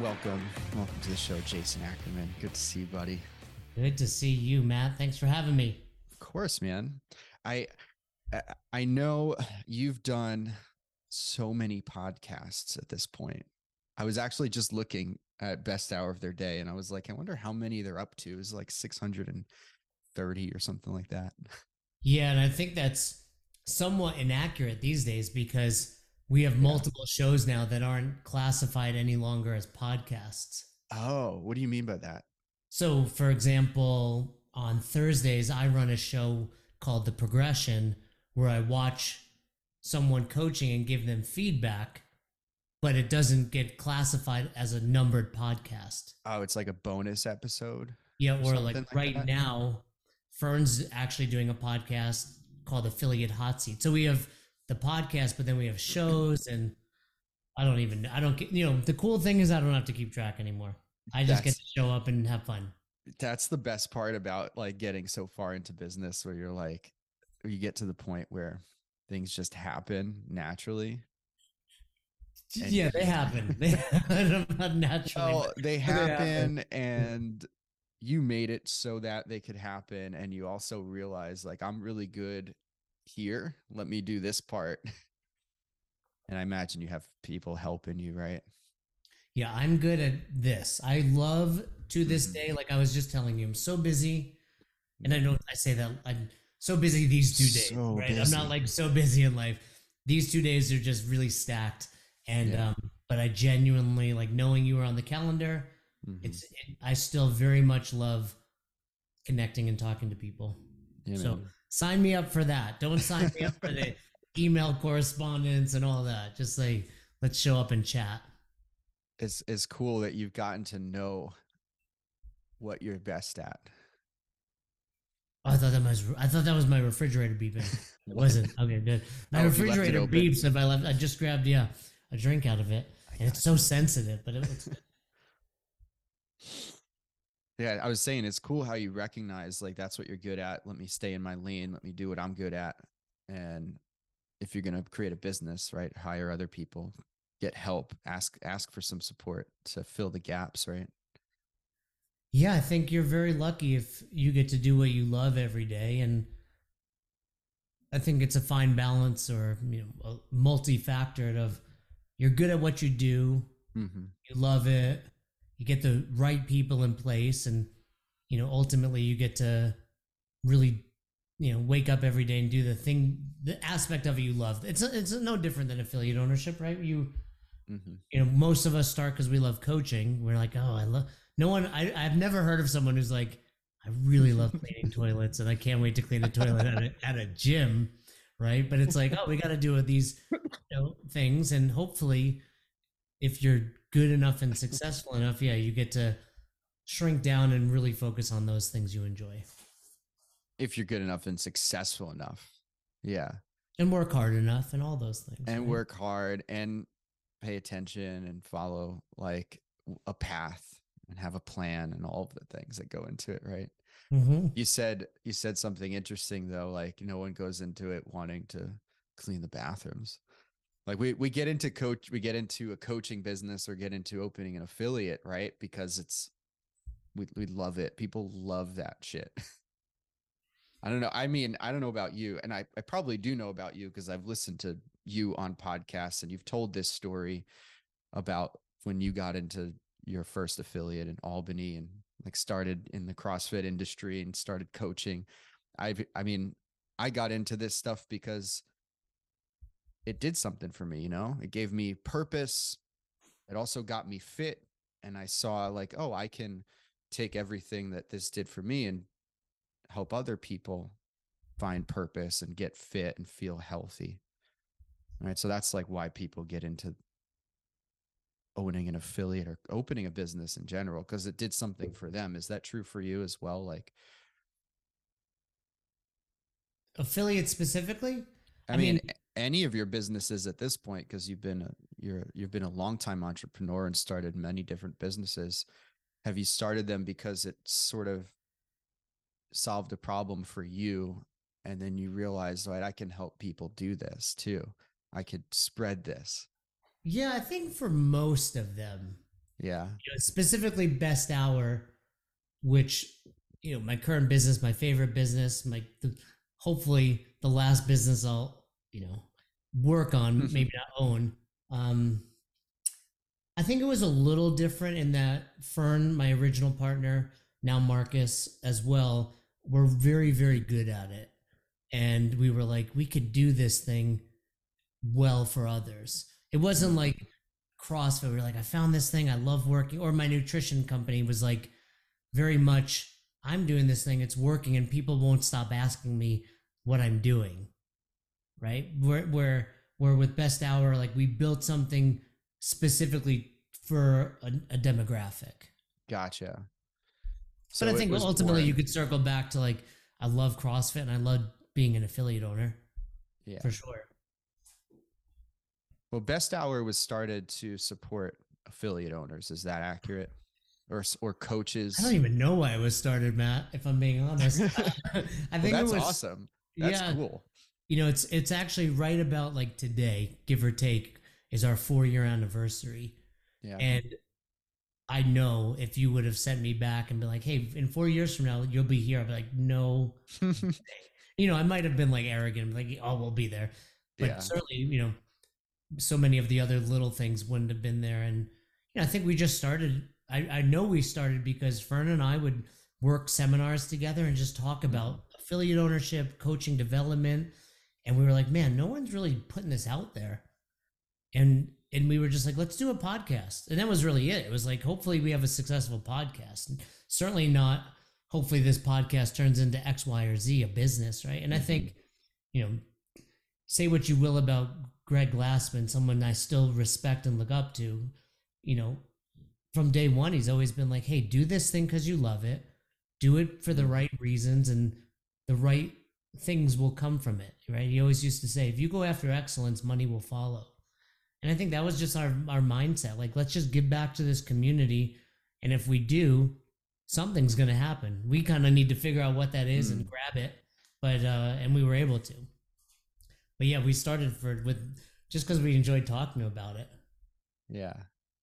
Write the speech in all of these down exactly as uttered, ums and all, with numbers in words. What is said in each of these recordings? Welcome. Welcome to the show, Jason Ackerman. Good to see you, buddy. Good to see you, Matt. Thanks for having me. Of course, man. I I know you've done so many podcasts at this point. I was actually just looking at Best Hour of Their Day, and I was like, I wonder how many they're up to. It was like six hundred thirty or something like that. Yeah, and I think that's somewhat inaccurate these days because we have multiple yeah. shows now that aren't classified any longer as podcasts. Oh, what do you mean by that? So, for example, on Thursdays, I run a show called The Progression where I watch someone coaching and give them feedback, but it doesn't get classified as a numbered podcast. Oh, it's like a bonus episode? Yeah, or, or like, like right that? Now, Fern's actually doing a podcast called Affiliate Hot Seat. So we have the podcast, but then we have shows, and I don't even, I don't get, you know, the cool thing is I don't have to keep track anymore. I just that's, get to show up and have fun. That's the best part about like getting so far into business where you're like, you get to the point where things just happen naturally. Yeah, they happen. They happen not naturally. Oh, they happen, they happen, and you made it so that they could happen. And you also realize like, I'm really good here. Let me do this part. And I imagine you have people helping you, right? Yeah, I'm good at this. I love to this day, like I was just telling you, I'm so busy. And I know I say that I'm so busy these two days, so right? Busy. I'm not like so busy in life. These two days are just really stacked. And, yeah. um, but I genuinely like knowing you were on the calendar. Mm-hmm. It's, it, I still very much love connecting and talking to people. Yeah, so man. Sign me up for that. Don't sign me up for the email correspondence and all that. Just like, let's show up and chat. It's, it's cool that you've gotten to know what you're best at. I thought that was, I thought that was my refrigerator beeping. It wasn't. Okay, good. My no, refrigerator beeps if I left. I just grabbed, yeah, a drink out of it. And it's so sensitive, but it looks good. Yeah, I was saying it's cool how you recognize like that's what you're good at. Let me stay in my lane. Let me do what I'm good at. And if you're going to create a business, right, hire other people, get help, ask ask for some support to fill the gaps, right? Yeah, I think you're very lucky if you get to do what you love every day, and I think it's a fine balance or, you know, multi-factored of you're good at what you do, mm-hmm. you love it. You get the right people in place and, you know, ultimately you get to really, you know, wake up every day and do the thing, the aspect of it you love. It's it's no different than affiliate ownership, right? You, mm-hmm. you know, most of us start because we love coaching. We're like, oh, I love, no one, I, I've never heard of someone who's like, I really love cleaning toilets and I can't wait to clean a toilet at a, at a gym, right? But it's like, oh, we got to do these, you know, things. And hopefully if you're good enough and successful enough, yeah, you get to shrink down and really focus on those things you enjoy. If you're good enough and successful enough. Yeah. And work hard enough and all those things. And right? Work hard and pay attention and follow like a path and have a plan and all of the things that go into it, right? Mm-hmm. You said, you said something interesting though, like no one goes into it wanting to clean the bathrooms. Like we, we get into coach, we get into a coaching business or get into opening an affiliate, right? Because it's, we we love it. People love that shit. I don't know. I mean, I don't know about you. And I, I probably do know about you because I've listened to you on podcasts and you've told this story about when you got into your first affiliate in Albany and like started in the CrossFit industry and started coaching. I've, I mean, I got into this stuff because it did something for me, you know, it gave me purpose. It also got me fit. And I saw like, oh, I can take everything that this did for me and help other people find purpose and get fit and feel healthy. All right. So that's like why people get into owning an affiliate or opening a business in general, because it did something for them. Is that true for you as well? Like affiliate specifically? I, I mean, mean any of your businesses at this point, because you've been a, you're you've been a longtime entrepreneur and started many different businesses. Have you started them because it sort of solved a problem for you, and then you realize, right, I can help people do this too. I could spread this. Yeah, I think for most of them. Yeah. You know, specifically Best Hour, which, you know, my current business, my favorite business, my the, hopefully the last business I'll, you know, work on, maybe not own. Um, I think it was a little different in that Fern, my original partner, now Marcus as well, were very, very good at it. And we were like, we could do this thing well for others. It wasn't like CrossFit. We were like, I found this thing. I love working. Or my nutrition company was like very much, I'm doing this thing. It's working and people won't stop asking me what I'm doing. Right. Where, where, where with Best Hour, like we built something specifically for a, a demographic. Gotcha. So but I think ultimately boring. You could circle back to like, I love CrossFit and I love being an affiliate owner. Yeah, for sure. Well, Best Hour was started to support affiliate owners. Is that accurate? Or or coaches? I don't even know why it was started, Matt, if I'm being honest. I think well, that's it was, awesome. That's yeah, cool. You know, it's it's actually right about like today, give or take, is our four-year anniversary. Yeah. And I know if you would have sent me back and been like, hey, in four years from now, you'll be here. I'd be like, no. You know, I might have been like arrogant, like, oh, we'll be there. But yeah. Certainly, you know, so many of the other little things wouldn't have been there. And you know, I think we just started. I, I know we started because Fern and I would work seminars together and just talk about affiliate ownership, coaching development. And we were like, man, no one's really putting this out there. And and we were just like, let's do a podcast. And that was really it. It was like, hopefully we have a successful podcast. And certainly not, hopefully this podcast turns into X, Y, or Z, a business, right? And I think, you know, say what you will about Greg Glassman, someone I still respect and look up to, you know, from day one, he's always been like, hey, do this thing because you love it. Do it for the right reasons and the right things will come from it, right? He always used to say, if you go after excellence, money will follow. And I think that was just our, our mindset. Like, let's just give back to this community. And if we do, something's going to happen. We kind of need to figure out what that is mm. and grab it. But, uh, and we were able to. But yeah, we started for with just because we enjoyed talking about it. Yeah.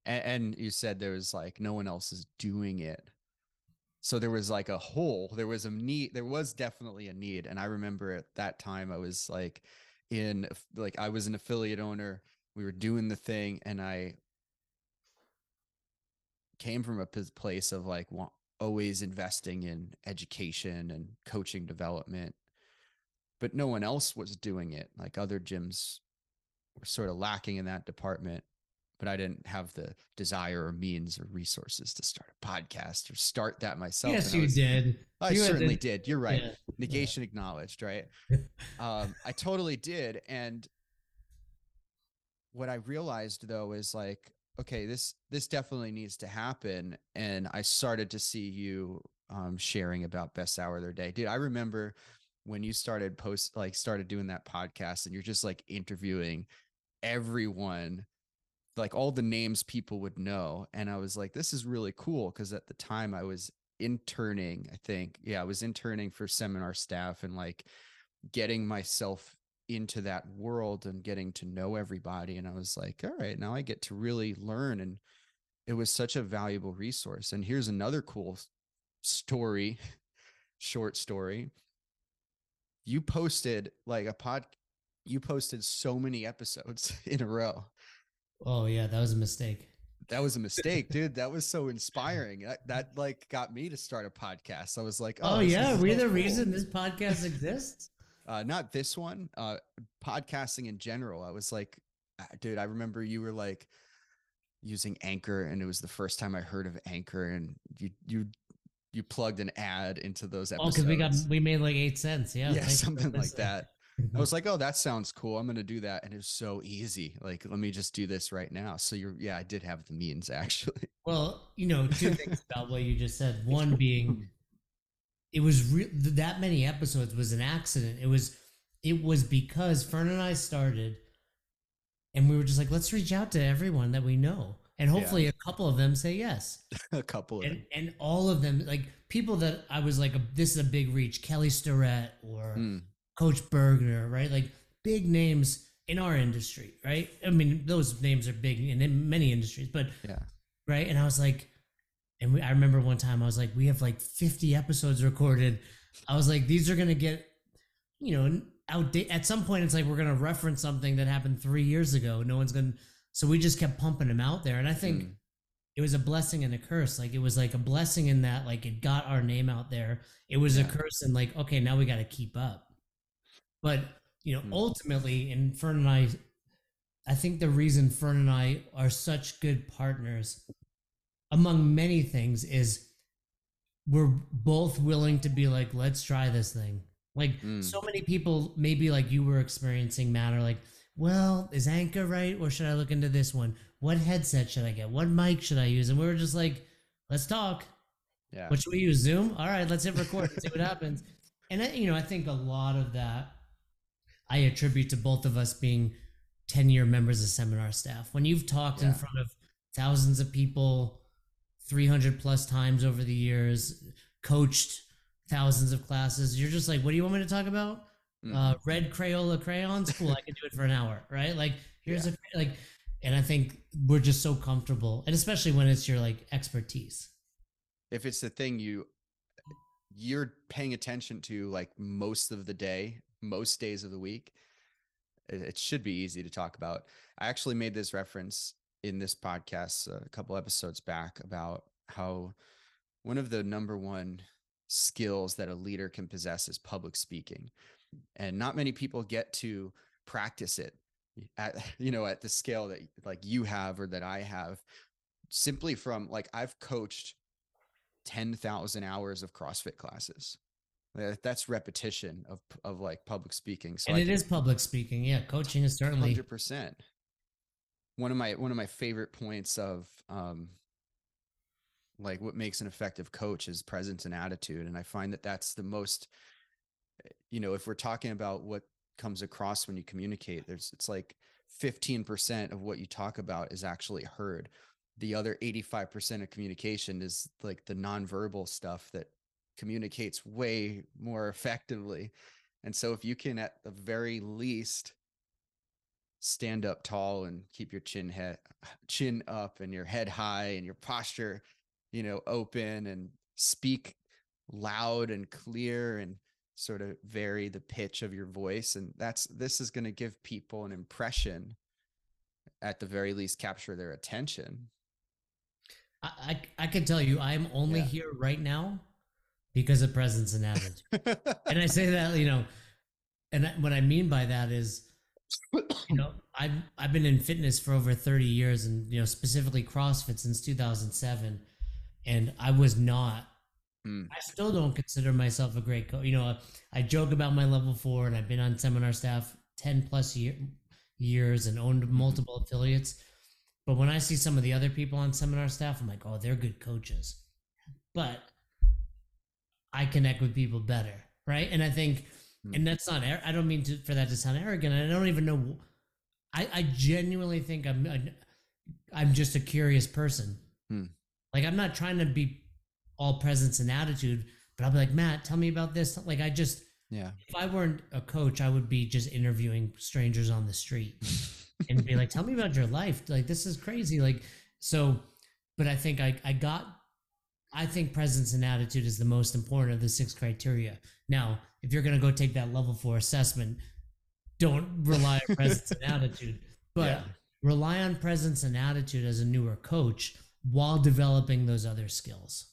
And, and you said there was like, no one else is doing it. So there was like a hole, there was a need, there was definitely a need. And I remember at that time I was like in, like I was an affiliate owner. We were doing the thing and I came from a place of like always investing in education and coaching development, but no one else was doing it. Like other gyms were sort of lacking in that department, but I didn't have the desire or means or resources to start a podcast or start that myself. Yes, you did. I certainly did. You're right. Yeah. Negation yeah. acknowledged, right? um, I totally did. And what I realized though is like, okay, this this definitely needs to happen. And I started to see you um, sharing about Best Hour of Their Day. Dude, I remember when you started post like started doing that podcast and you're just like interviewing everyone, like all the names people would know. And I was like, this is really cool, because at the time I was interning, I think. Yeah, I was interning for seminar staff and like getting myself into that world and getting to know everybody. And I was like, all right, now I get to really learn. And it was such a valuable resource. And here's another cool story, short story. You posted like a pod, you posted so many episodes in a row. Oh yeah. That was a mistake. That was a mistake, dude. That was so inspiring. That, that like got me to start a podcast. I was like, Oh, oh yeah. We're so the cool. reason this podcast exists. Uh, not this one, uh, podcasting in general. I was like, dude, I remember you were like using Anchor and it was the first time I heard of Anchor, and you, you, you plugged an ad into those episodes. Oh, cause we got, we made like eight cents. Yeah. Yeah, something like that. I was like, oh, that sounds cool. I'm going to do that. And it's so easy. Like, let me just do this right now. So you're, yeah, I did have the means actually. Well, you know, two things about what you just said. One being, it was re- that many episodes was an accident. It was, it was because Fern and I started and we were just like, let's reach out to everyone that we know. And hopefully yeah. a couple of them say yes. a couple of and, them. And all of them, like people that I was like, this is a big reach, Kelly Sturette or mm. Coach Bergner, right? Like big names in our industry, right? I mean, those names are big and in many industries, but yeah, right. And I was like, and we, I remember one time I was like, we have like fifty episodes recorded. I was like, these are going to get, you know, outdated. At some point it's like, we're going to reference something that happened three years ago. No one's going to, so we just kept pumping them out there. And I think mm. it was a blessing and a curse. Like it was like a blessing in that, like it got our name out there. It was yeah. a curse and like, okay, now we got to keep up. But you know, mm. ultimately, and Fern and I, I think the reason Fern and I are such good partners among many things is we're both willing to be like, let's try this thing. Like mm. so many people, maybe like you were experiencing, Matt, are like, well, is Anchor right? Or should I look into this one? What headset should I get? What mic should I use? And we were just like, let's talk. Yeah. What should we use? Zoom? All right, let's hit record and see what happens. And I, you know, I think a lot of that I attribute to both of us being ten-year members of seminar staff. When you've talked yeah. in front of thousands of people, three hundred plus times over the years, coached thousands of classes, you're just like, what do you want me to talk about? Mm. Uh, red Crayola crayons? Cool, I can do it for an hour, right? Like, here's yeah. a, like, and I think we're just so comfortable, and especially when it's your like expertise. If it's the thing you, you're paying attention to like most of the day, most days of the week, it should be easy to talk about. I actually made this reference in this podcast a couple episodes back about how one of the number one skills that a leader can possess is public speaking. And not many people get to practice it at, you know, at the scale that like you have or that I have, simply from like, I've coached ten thousand hours of CrossFit classes. That's repetition of of like public speaking. So and I it is public speaking. Yeah. Coaching is certainly one hundred percent. One of my, one of my favorite points of um, like what makes an effective coach is presence and attitude. And I find that that's the most, you know, if we're talking about what comes across when you communicate, there's, it's like fifteen percent of what you talk about is actually heard. The other eighty-five percent of communication is like the nonverbal stuff that communicates way more effectively. And so if you can at the very least stand up tall and keep your chin head chin up and your head high and your posture, you know, open, and speak loud and clear and sort of vary the pitch of your voice, and that's this is going to give people an impression, at the very least capture their attention. I I, I can tell you I'm only yeah. here right now because of presence and attitude. And I say that, you know, and what I mean by that is, you know, I've, I've been in fitness for over thirty years, and, you know, specifically CrossFit since two thousand seven. And I was not, mm. I still don't consider myself a great coach. You know, I joke about my level four, and I've been on seminar staff ten plus year, years and owned multiple affiliates. But when I see some of the other people on seminar staff, I'm like, oh, they're good coaches. But I connect with people better, right? And I think, and that's not, I don't mean to, for that to sound arrogant. I don't even know. I, I genuinely think I'm, I, I'm just a curious person. Hmm. Like, I'm not trying to be all presence and attitude, but I'll be like, Matt, tell me about this. Like, I just, yeah. if I weren't a coach, I would be just interviewing strangers on the street and be like, tell me about your life. Like, this is crazy. Like, so, but I think I, I got, I think presence and attitude is the most important of the six criteria. Now, if you're going to go take that level four assessment, don't rely on presence and attitude, but yeah. rely on presence and attitude as a newer coach while developing those other skills.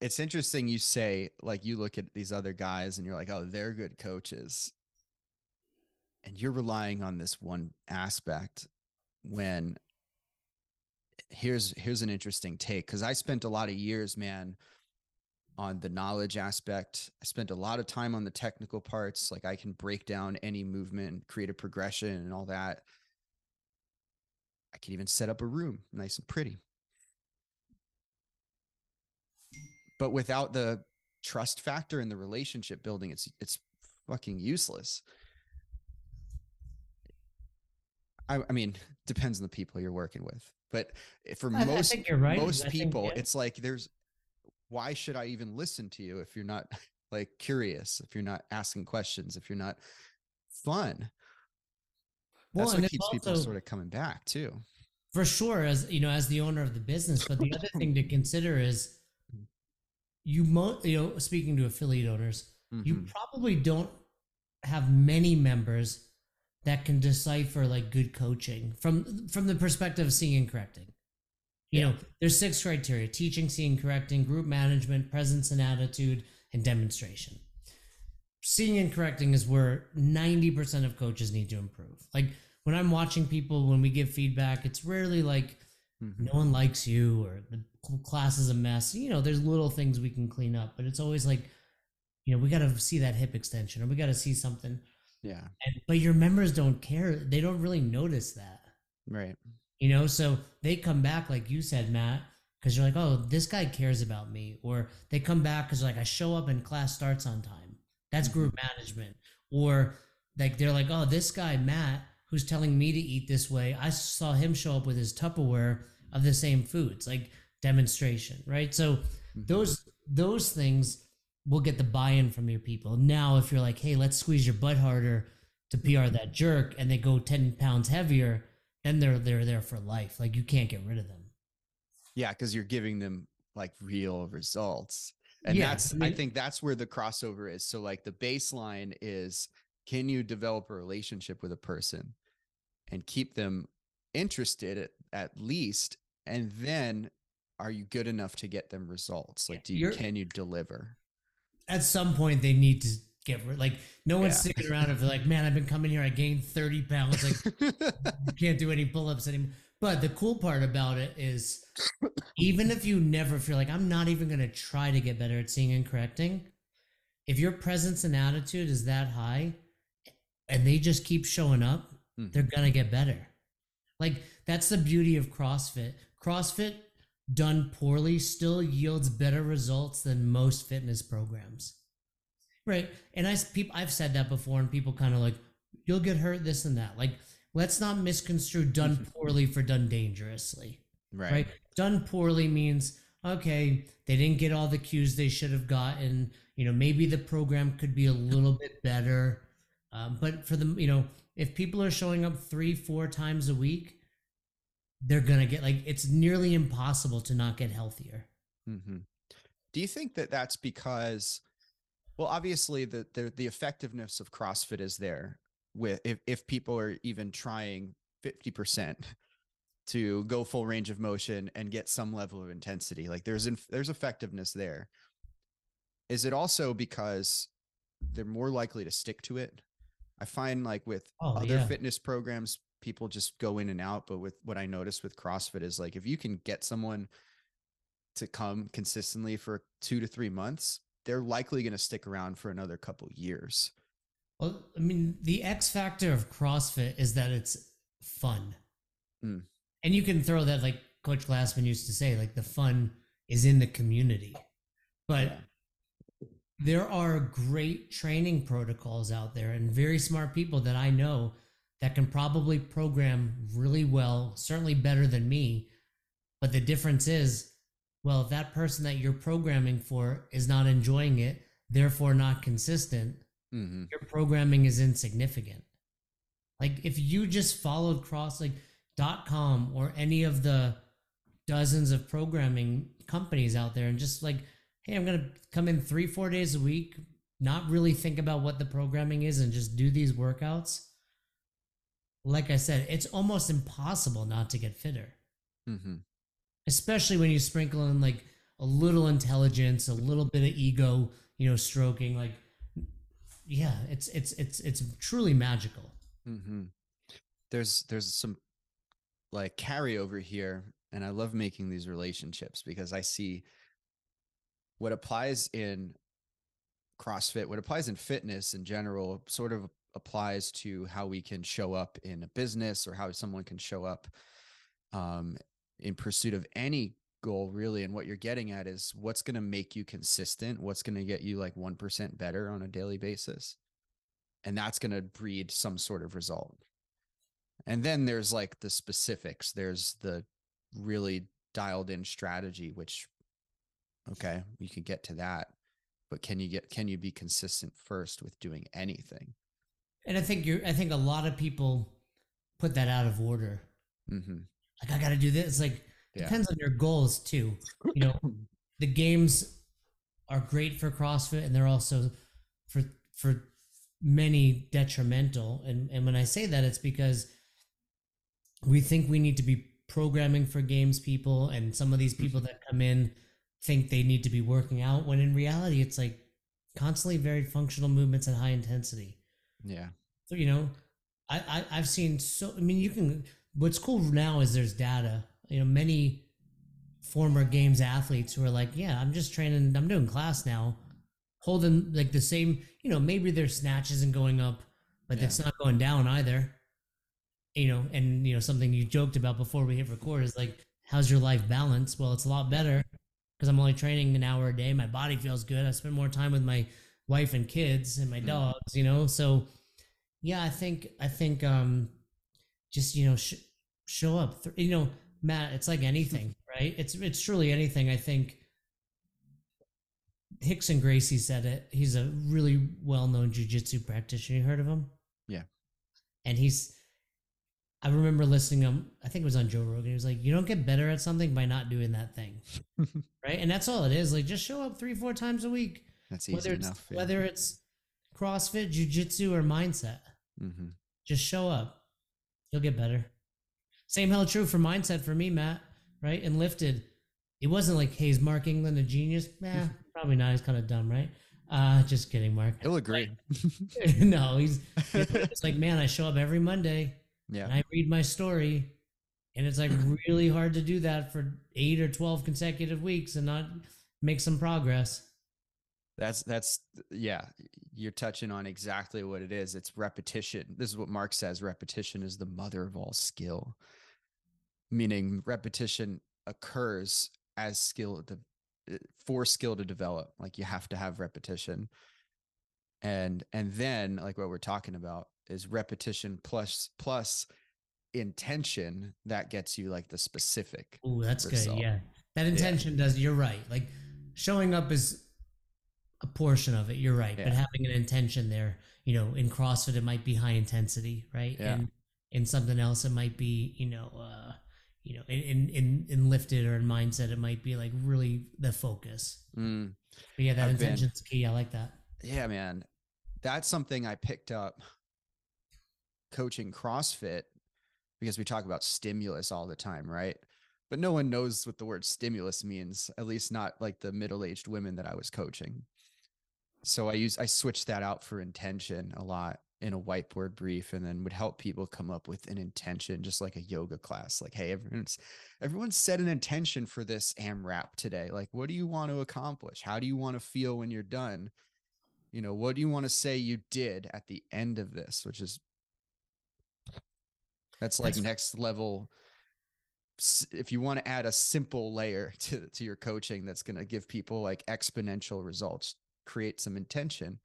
It's interesting you say, like, you look at these other guys and you're like, oh, they're good coaches. And you're relying on this one aspect when Here's here's an interesting take, because I spent a lot of years, man, on the knowledge aspect. I spent a lot of time on the technical parts. Like, I can break down any movement and create a progression and all that. I can even set up a room nice and pretty. But without the trust factor and the relationship building, it's it's fucking useless. I, I mean, depends on the people you're working with. But for I, most, I right. most I people, think, yeah. it's like, there's, why should I even listen to you if you're not like curious, if you're not asking questions, if you're not fun? That's well, what keeps also, people sort of coming back too. For sure, as you know, as the owner of the business. But the other thing to consider is you, mo- you know, speaking to affiliate owners, mm-hmm. you probably don't have many members that can decipher like good coaching from from the perspective of seeing and correcting. You know, there's six criteria: teaching, seeing, correcting, group management, presence and attitude, and demonstration. Seeing and correcting is where ninety percent of coaches need to improve. Like when I'm watching people, when we give feedback, it's rarely like mm-hmm. no one likes you or the class is a mess. You know, there's little things we can clean up, but it's always like, you know, we got to see that hip extension or we got to see something. Yeah. And, but your members don't care. They don't really notice that. Right. You know, so they come back, like you said, Matt, because you're like, oh, this guy cares about me. Or they come back because like I show up and class starts on time. That's mm-hmm. group management. Or like they're like, oh, this guy, Matt, who's telling me to eat this way, I saw him show up with his Tupperware of the same foods, like demonstration, right? So mm-hmm. those those things will get the buy-in from your people. Now, if you're like, hey, let's squeeze your butt harder to P R that jerk, and they go ten pounds heavier, then they're they're there for life. Like you can't get rid of them. Yeah, because you're giving them like real results. And yeah, that's I, mean, I think that's where the crossover is. So like the baseline is, can you develop a relationship with a person and keep them interested at, at least? And then are you good enough to get them results? Like do you can you deliver? At some point they need to get like no one's yeah. sticking around if they're like, man, I've been coming here, I gained thirty pounds, like can't do any pull-ups anymore. But the cool part about it is, even if you never feel like I'm not even going to try to get better at seeing and correcting, if your presence and attitude is that high and they just keep showing up, mm. they're going to get better. Like that's the beauty of CrossFit. CrossFit done poorly still yields better results than most fitness programs. Right. And I, people, I've said that before, and people kind of like, you'll get hurt, this and that. Like, let's not misconstrue done poorly for done dangerously. Right. Right. Done poorly means, okay, they didn't get all the cues they should have gotten. You know, maybe the program could be a little bit better. Um, but for the, you know, if people are showing up three, four times a week, they're going to get like, it's nearly impossible to not get healthier. Mm-hmm. Do you think that that's because, well, obviously the, the the effectiveness of CrossFit is there with if, if people are even trying fifty percent to go full range of motion and get some level of intensity. Like there's there's effectiveness there. Is it also because they're more likely to stick to it? I find like with oh, other yeah. fitness programs, people just go in and out. But with what I noticed with CrossFit is like if you can get someone to come consistently for two to three months, they're likely going to stick around for another couple years. Well, I mean, the X factor of CrossFit is that it's fun. Mm. And you can throw that, like Coach Glassman used to say, like the fun is in the community. But yeah. there are great training protocols out there and very smart people that I know that can probably program really well, certainly better than me. But the difference is, well, if that person that you're programming for is not enjoying it, therefore not consistent, mm-hmm. your programming is insignificant. Like if you just followed cross like dot com or any of the dozens of programming companies out there and just like, hey, I'm going to come in three, four days a week, not really think about what the programming is and just do these workouts. Like I said, it's almost impossible not to get fitter. Mm-hmm. Especially when you sprinkle in like a little intelligence, a little bit of ego, you know, stroking, like, yeah, it's, it's, it's, it's truly magical. Mm-hmm. There's, there's some like carryover here. And I love making these relationships because I see what applies in CrossFit, what applies in fitness in general, sort of applies to how we can show up in a business or how someone can show up, um, in pursuit of any goal really. And what you're getting at is what's going to make you consistent, what's going to get you like one percent better on a daily basis. And that's going to breed some sort of result. And then there's like the specifics, there's the really dialed in strategy, which, okay, we can get to that, but can you get, can you be consistent first with doing anything? And I think you're, I think a lot of people put that out of order. Mm-hmm. Like, I got to do this. It's like, yeah. Depends on your goals too. You know, the games are great for CrossFit, and they're also for, for many detrimental. And, and when I say that, it's because we think we need to be programming for games people. And some of these people that come in think they need to be working out, when in reality, it's like constantly varied functional movements at high intensity. Yeah. So, you know, I, I I've seen so, I mean, you can, what's cool now is there's data, you know, many former games athletes who are like, yeah, I'm just training, I'm doing class now, holding like the same, you know, maybe their snatch isn't going up, but yeah. It's not going down either. You know, and you know, something you joked about before we hit record is like, how's your life balance? Well, it's a lot better because I'm only training an hour a day. My body feels good. I spend more time with my wife and kids and my dogs, you know? So yeah, I think, I think, um, just, you know, sh- show up, th- you know, Matt, it's like anything, right? It's, it's truly anything. I think Hicks and Gracie said it. He's a really well-known jiu-jitsu practitioner. You heard of him? Yeah. And he's, I remember listening to him, I think it was on Joe Rogan. He was like, you don't get better at something by not doing that thing. Right. And that's all it is. Like, just show up three, four times a week. That's easy whether enough. It's, yeah. Whether it's CrossFit, jiu-jitsu, or mindset, mm-hmm. Just show up. You'll get better. Same held true for mindset for me, Matt. Right. And Lifted. It wasn't like, hey, is Mark England a genius? Nah, probably not. He's kind of dumb, right? Uh, just kidding, Mark. He'll agree. Like, no, he's, it's like, man, I show up every Monday. Yeah. And I read my story, and it's like really hard to do that for eight or twelve consecutive weeks and not make some progress. That's, that's, yeah, you're touching on exactly what it is. It's repetition. This is what Mark says. Repetition is the mother of all skill, meaning repetition occurs as skill to, for skill to develop. Like, you have to have repetition. And, and then like what we're talking about, is repetition plus plus intention that gets you like the specific. Oh, that's result. Good. Yeah. That intention yeah. does. You're right. Like, showing up is a portion of it. You're right. Yeah. But having an intention there, you know, in CrossFit, it might be high intensity, right? Yeah. And in something else, it might be, you know, uh, you know, in, in, in Lifted or in mindset, it might be like really the focus. Mm. But yeah, that I've intention's been, key. I like that. Yeah, man. That's something I picked up coaching CrossFit, because we talk about stimulus all the time, right? But no one knows what the word stimulus means, at least not like the middle-aged women that I was coaching. So I use I switched that out for intention a lot in a whiteboard brief, and then would help people come up with an intention, just like a yoga class. Like, hey, everyone's everyone set an intention for this AMRAP today. Like, what do you want to accomplish? How do you want to feel when you're done? You know, what do you want to say you did at the end of this? Which is That's like That's, next level. If you want to add a simple layer to, to your coaching, that's going to give people like exponential results, create some intention.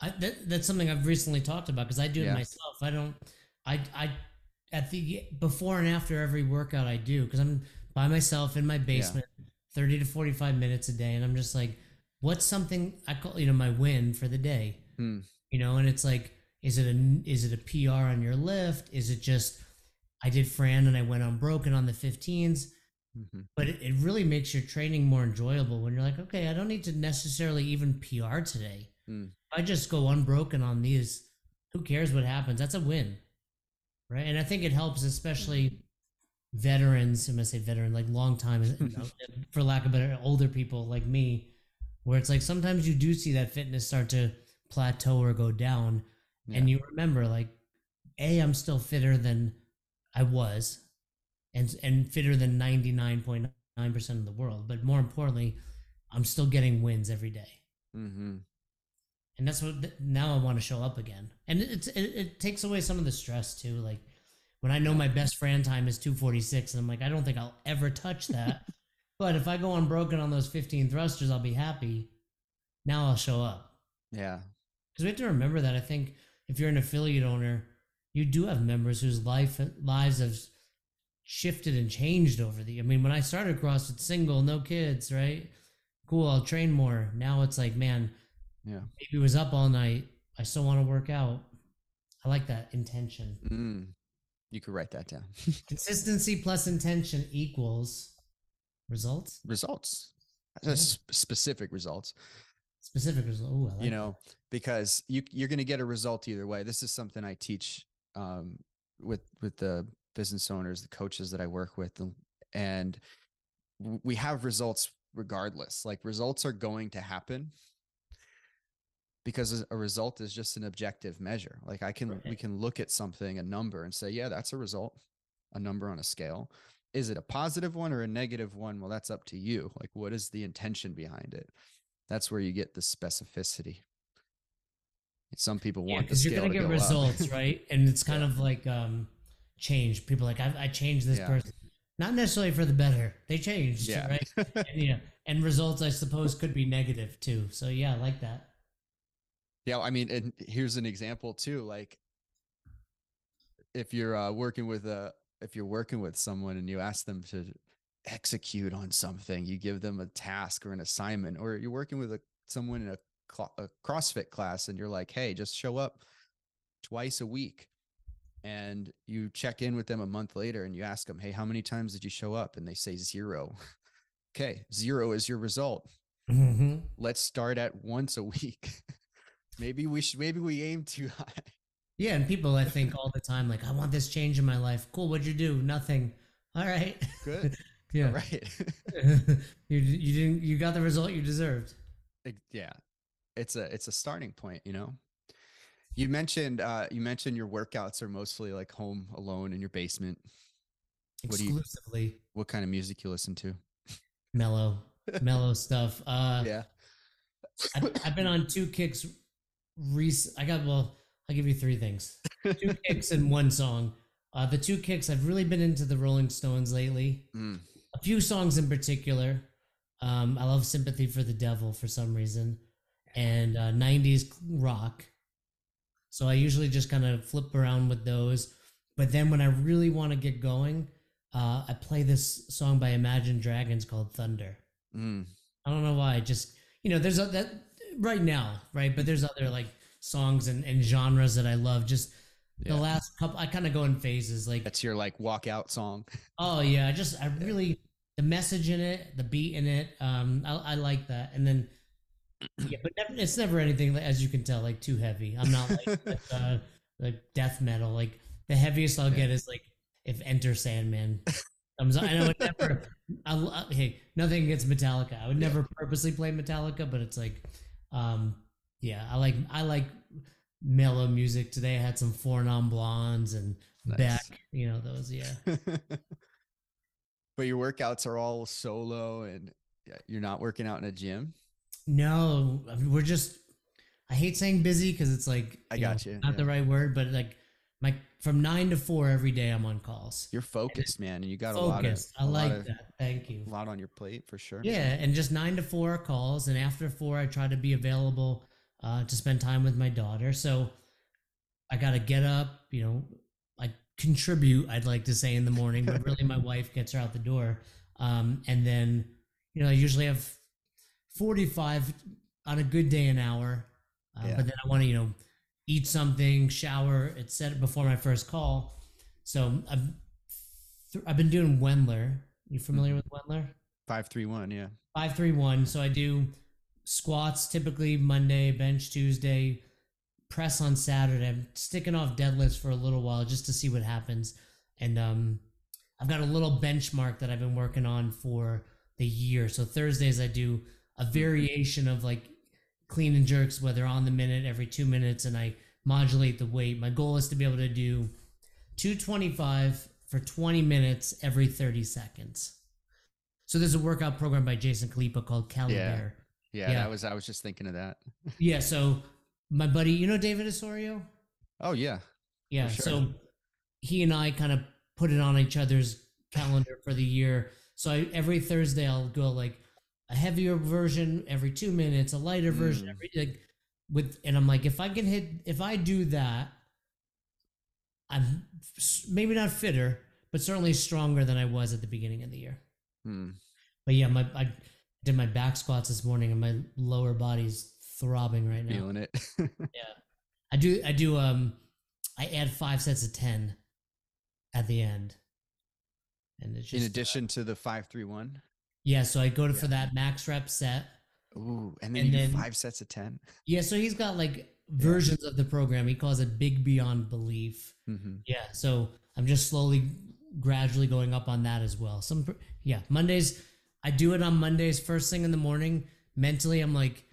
I, that, that's something I've recently talked about, because I do yeah. it myself. I don't, I, I, at the before and after every workout I do, because I'm by myself in my basement, yeah. thirty to forty-five minutes a day. And I'm just like, what's something I call, you know, my win for the day, hmm. you know, and it's like, Is it a is it a P R on your lift? Is it just, I did Fran and I went unbroken on the fifteens? Mm-hmm. But it, it really makes your training more enjoyable when you're like, okay, I don't need to necessarily even P R today. Mm. I just go unbroken on these. Who cares what happens? That's a win, right? And I think it helps, especially veterans. I'm gonna say veteran, like long time, you know, for lack of better, older people like me, where it's like sometimes you do see that fitness start to plateau or go down. Yeah. And you remember, like, A, I'm still fitter than I was, and and fitter than ninety-nine point nine percent of the world. But more importantly, I'm still getting wins every day. Mm-hmm. And that's what, now I want to show up again. And it's, it, it takes away some of the stress, too. Like, when I know my best Fran time is two forty-six, and I'm like, I don't think I'll ever touch that. But if I go unbroken on those fifteen thrusters, I'll be happy. Now I'll show up. Yeah. Because we have to remember that, I think, if you're an affiliate owner, you do have members whose life lives have shifted and changed over the, I mean, when I started CrossFit, single, no kids, right? Cool. I'll train more. Now it's like, man, yeah, maybe it was up all night. I still want to work out. I like that intention. Mm, You could write that down. Consistency plus intention equals results. Results. Yeah. Sp- specific results. Specific results. Ooh, I like you know, that. Because you, you're going to get a result either way. This is something I teach um, with with the business owners, the coaches that I work with, and, and we have results regardless. Like results are going to happen. Because a result is just an objective measure. Like I can, right. we can look at something, a number, and say, yeah, that's a result, a number on a scale. Is it a positive one or a negative one? Well, that's up to you. Like, what is the intention behind it? That's where you get the specificity. Some people want yeah, the scale to go up. You're going to get results, right? And it's kind yeah. of like um, change. People are like, I, I changed this yeah. person. Not necessarily for the better. They changed, yeah. right? and, yeah. and results, I suppose, could be negative too. So yeah, I like that. Yeah, I mean, and here's an example too. Like, if you're uh, working with a, if you're working with someone and you ask them to execute on something, you give them a task or an assignment, or you're working with a someone in a, cl- a CrossFit class, and you're like, hey, just show up twice a week, and you check in with them a month later, and you ask them, hey, how many times did you show up? And they say zero. Okay, zero is your result. Mm-hmm. Let's start at once a week. Maybe we should, maybe we aim too high. Yeah. And people, I think all the time, like, I want this change in my life. Cool. What'd you do? Nothing. All right. Good. yeah. All right. you you didn't, you got the result you deserved. It, yeah. It's a, it's a starting point. You know, you mentioned, uh, you mentioned your workouts are mostly like home alone in your basement. Exclusively. What, do you, what kind of music you listen to? Mellow, mellow stuff. Uh, yeah. I've, I've been on two kicks. Rec- I got, well, I'll give you three things. Two kicks and one song. Uh, the two kicks, I've really been into the Rolling Stones lately. Mm. A few songs in particular. Um, I love Sympathy for the Devil for some reason. And uh, nineties rock. So I usually just kind of flip around with those. But then when I really want to get going, uh, I play this song by Imagine Dragons called Thunder. Mm. I don't know why. Just, you know, there's a... that. Right now, right? But there's other like songs and, and genres that I love. Just yeah. the last couple, I kind of go in phases. Like that's your like walkout song. Oh yeah, I just I really the message in it, the beat in it. Um, I, I like that. And then yeah, but never, it's never anything as you can tell like too heavy. I'm not like with, uh, like death metal. Like the heaviest I'll yeah. get is like if Enter Sandman. I know it never. I, I, hey, nothing against Metallica. I would never yeah. purposely play Metallica, but it's like. Um, yeah, I like, I like mellow music today. I had some Four Non-Blondes and nice. Beck, you know, those, yeah. But your workouts are all solo and you're not working out in a gym? No, I mean, we're just, I hate saying busy because it's like, I you got know, you. Not yeah. the right word, but like my, from nine to four every day I'm on calls. You're focused, and man. And you got focused. a lot of, a I like lot of, that. Thank you. A lot on your plate for sure. Yeah. Man. And just nine to four calls. And after four, I try to be available uh, to spend time with my daughter. So I got to get up, you know, I contribute, I'd like to say in the morning, but really my wife gets her out the door. Um, and then, you know, I usually have forty-five on a good day, an hour, uh, yeah. but then I want to, you know, eat something, shower, et cetera, before my first call. So I've, th- I've been doing Wendler. You familiar with Wendler? five three one, yeah. five three one. So I do squats typically Monday, bench Tuesday, press on Saturday. I'm sticking off deadlifts for a little while just to see what happens. And um, I've got a little benchmark that I've been working on for the year. So Thursdays I do a variation of like clean and jerks, whether on the minute, every two minutes, and I modulate the weight. My goal is to be able to do two twenty-five for twenty minutes every thirty seconds. So there's a workout program by Jason Kalipa called Caliber. Yeah, yeah, yeah. That was, I was just thinking of that. yeah, so my buddy, you know David Osorio? Oh, yeah. Yeah, sure. So he and I kind of put it on each other's calendar for the year. So I, every Thursday I'll go like, a heavier version every two minutes, a lighter version mm. every like with, and I'm like, if I can hit, if I do that, I'm maybe not fitter, but certainly stronger than I was at the beginning of the year. Mm. But yeah, my I did my back squats this morning, and my lower body's throbbing right now. Feeling it. yeah, I do. I do. Um, I add five sets of ten at the end. And it's just, in addition uh, to the five three one. Yeah, so I go to yeah. for that max rep set. Ooh, and then, and you then do five sets of ten. Yeah, so he's got like versions yeah. of the program. He calls it Big Beyond Belief. Mm-hmm. Yeah, so I'm just slowly, gradually going up on that as well. Some, yeah, Mondays, I do it on Mondays first thing in the morning. Mentally, I'm like,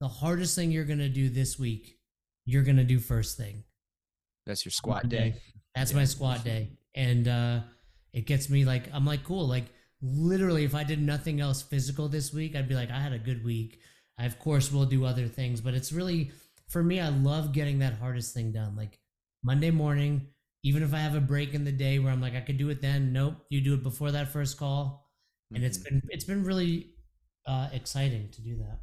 the hardest thing you're gonna do this week, you're gonna do first thing. That's your squat Monday. day. That's yeah. my squat day, and uh, it gets me like, I'm like, cool, like. Literally, if I did nothing else physical this week, I'd be like, I had a good week. I, of course, will do other things, but it's really, for me, I love getting that hardest thing done. Like Monday morning, even if I have a break in the day where I'm like, I could do it then. Nope, you do it before that first call, and mm-hmm. it's been it's been really uh, exciting to do that.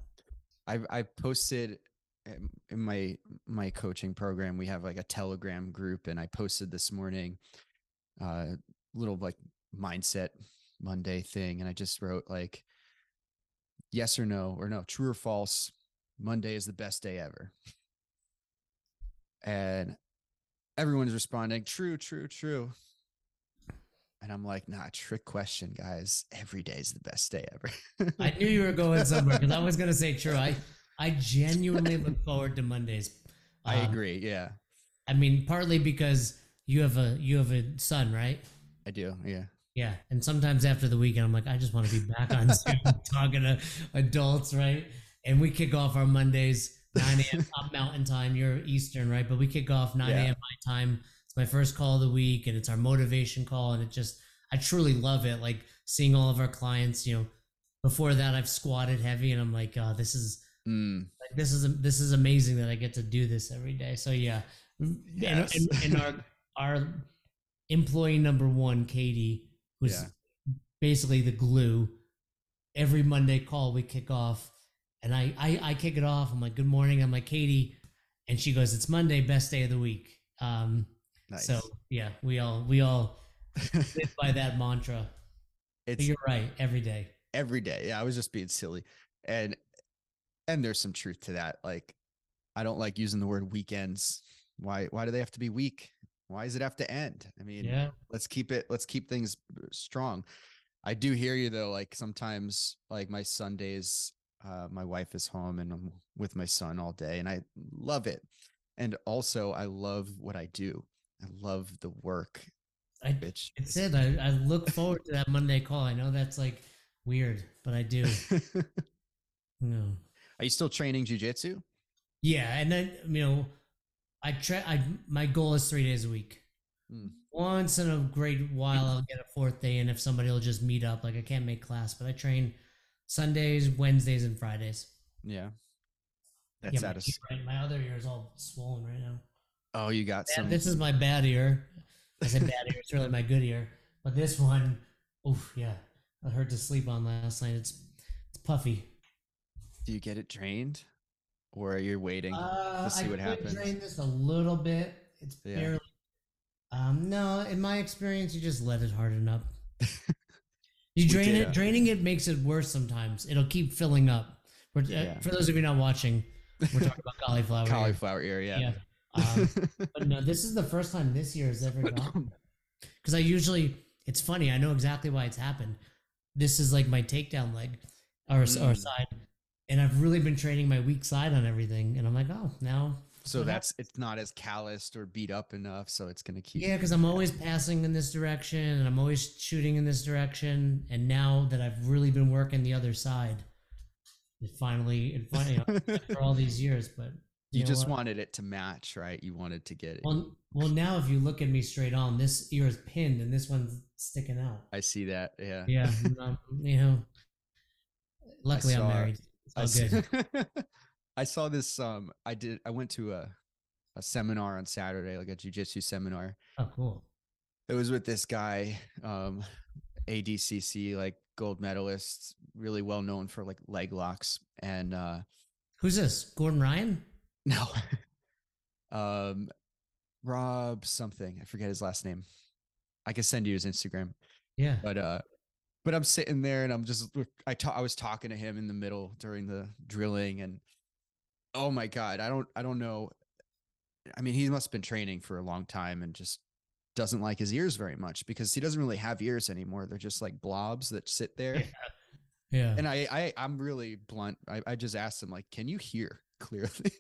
I've I posted in my my coaching program. We have like a Telegram group, and I posted this morning a uh, little like mindset Monday thing, and I just wrote like yes or no, or no, true or false, Monday is the best day ever. And everyone's responding true, true, true. And I'm like, nah, trick question, guys. Every day is the best day ever. I knew you were going somewhere because I was going to say true. I, I genuinely look forward to Mondays. Uh, I agree. Yeah. I mean, partly because you have a, you have a son, right? I do. Yeah. Yeah, and sometimes after the weekend, I'm like, I just want to be back on Zoom talking to adults, right? And we kick off our Mondays, nine a.m. Mountain Time. You're Eastern, right? But we kick off nine a.m. Yeah. my time. It's my first call of the week, and it's our motivation call, and it just, I truly love it. Like, seeing all of our clients, you know, before that, I've squatted heavy, and I'm like, oh, this is, mm. like, this is this is amazing that I get to do this every day. So, yeah. Yes. And, and, and our, our employee number one, Katie, who's yeah. basically the glue. Every Monday call we kick off, and I, I I kick it off. I'm like, good morning. I'm like, Katie. And she goes, it's Monday, best day of the week. Um, nice. So yeah, we all, we all live by that mantra. It's, but you're right. Every day, every day. Yeah. I was just being silly. And, and there's some truth to that. Like, I don't like using the word weekends. Why, why do they have to be weak? Why does it have to end? I mean, yeah. let's keep it, let's keep things strong. I do hear you though. Like sometimes like my Sundays, uh, my wife is home and I'm with my son all day, and I love it. And also I love what I do. I love the work. I, bitch. It's it. I, I look forward to that Monday call. I know that's like weird, but I do. No. Are you still training jiu-jitsu? Yeah. And then, you know, I try. I my goal is three days a week. Mm. Once in a great while, I'll get a fourth day, and if somebody will just meet up, like I can't make class, but I train Sundays, Wednesdays, and Fridays. Yeah, that's yeah, out my, of... right, my other ear is all swollen right now. Oh, you got bad, some. This is my bad ear. I said bad ear. It's really my good ear, but this one, oof, yeah, I heard to sleep on last night. It's it's puffy. Do you get it drained? Or you're waiting uh, to see I what happens. I drain this a little bit. It's yeah. barely. Um, no, in my experience, you just let it harden up. You drain it. Draining it makes it worse sometimes. It'll keep filling up. We're, yeah. uh, for those of you not watching, we're talking about cauliflower. Cauliflower ear, ear yeah. yeah. Um, but no, this is the first time this year has ever gone. Because I usually, it's funny. I know exactly why it's happened. This is like my takedown leg, or mm. or side. And I've really been training my weak side on everything. And I'm like, oh, now. So that's, happens. It's not as calloused or beat up enough. So it's going to keep. Yeah. Cause I'm always passing in this direction and I'm always shooting in this direction. And now that I've really been working the other side, it finally, it finally for all these years, but you, you know just what? wanted it to match, right? You wanted to get it. Well, well, now if you look at me straight on, this ear is pinned and this one's sticking out. I see that. Yeah. Yeah. um, you know, luckily I'm married. I saw, I saw this. Um, I did. I went to a, a seminar on Saturday, like a jiu-jitsu seminar. Oh, cool! It was with this guy, um, A D C C, like gold medalist, really well known for like leg locks. And uh, who's this? Gordon Ryan? No, um, Rob something. I forget his last name. I can send you his Instagram. Yeah, but uh. But I'm sitting there and I'm just, I ta- I was talking to him in the middle during the drilling and, oh my God, I don't, I don't know. I mean, he must've been training for a long time and just doesn't like his ears very much because he doesn't really have ears anymore. They're just like blobs that sit there. Yeah. yeah. And I, I, I'm really blunt. I, I just asked him, like, can you hear clearly?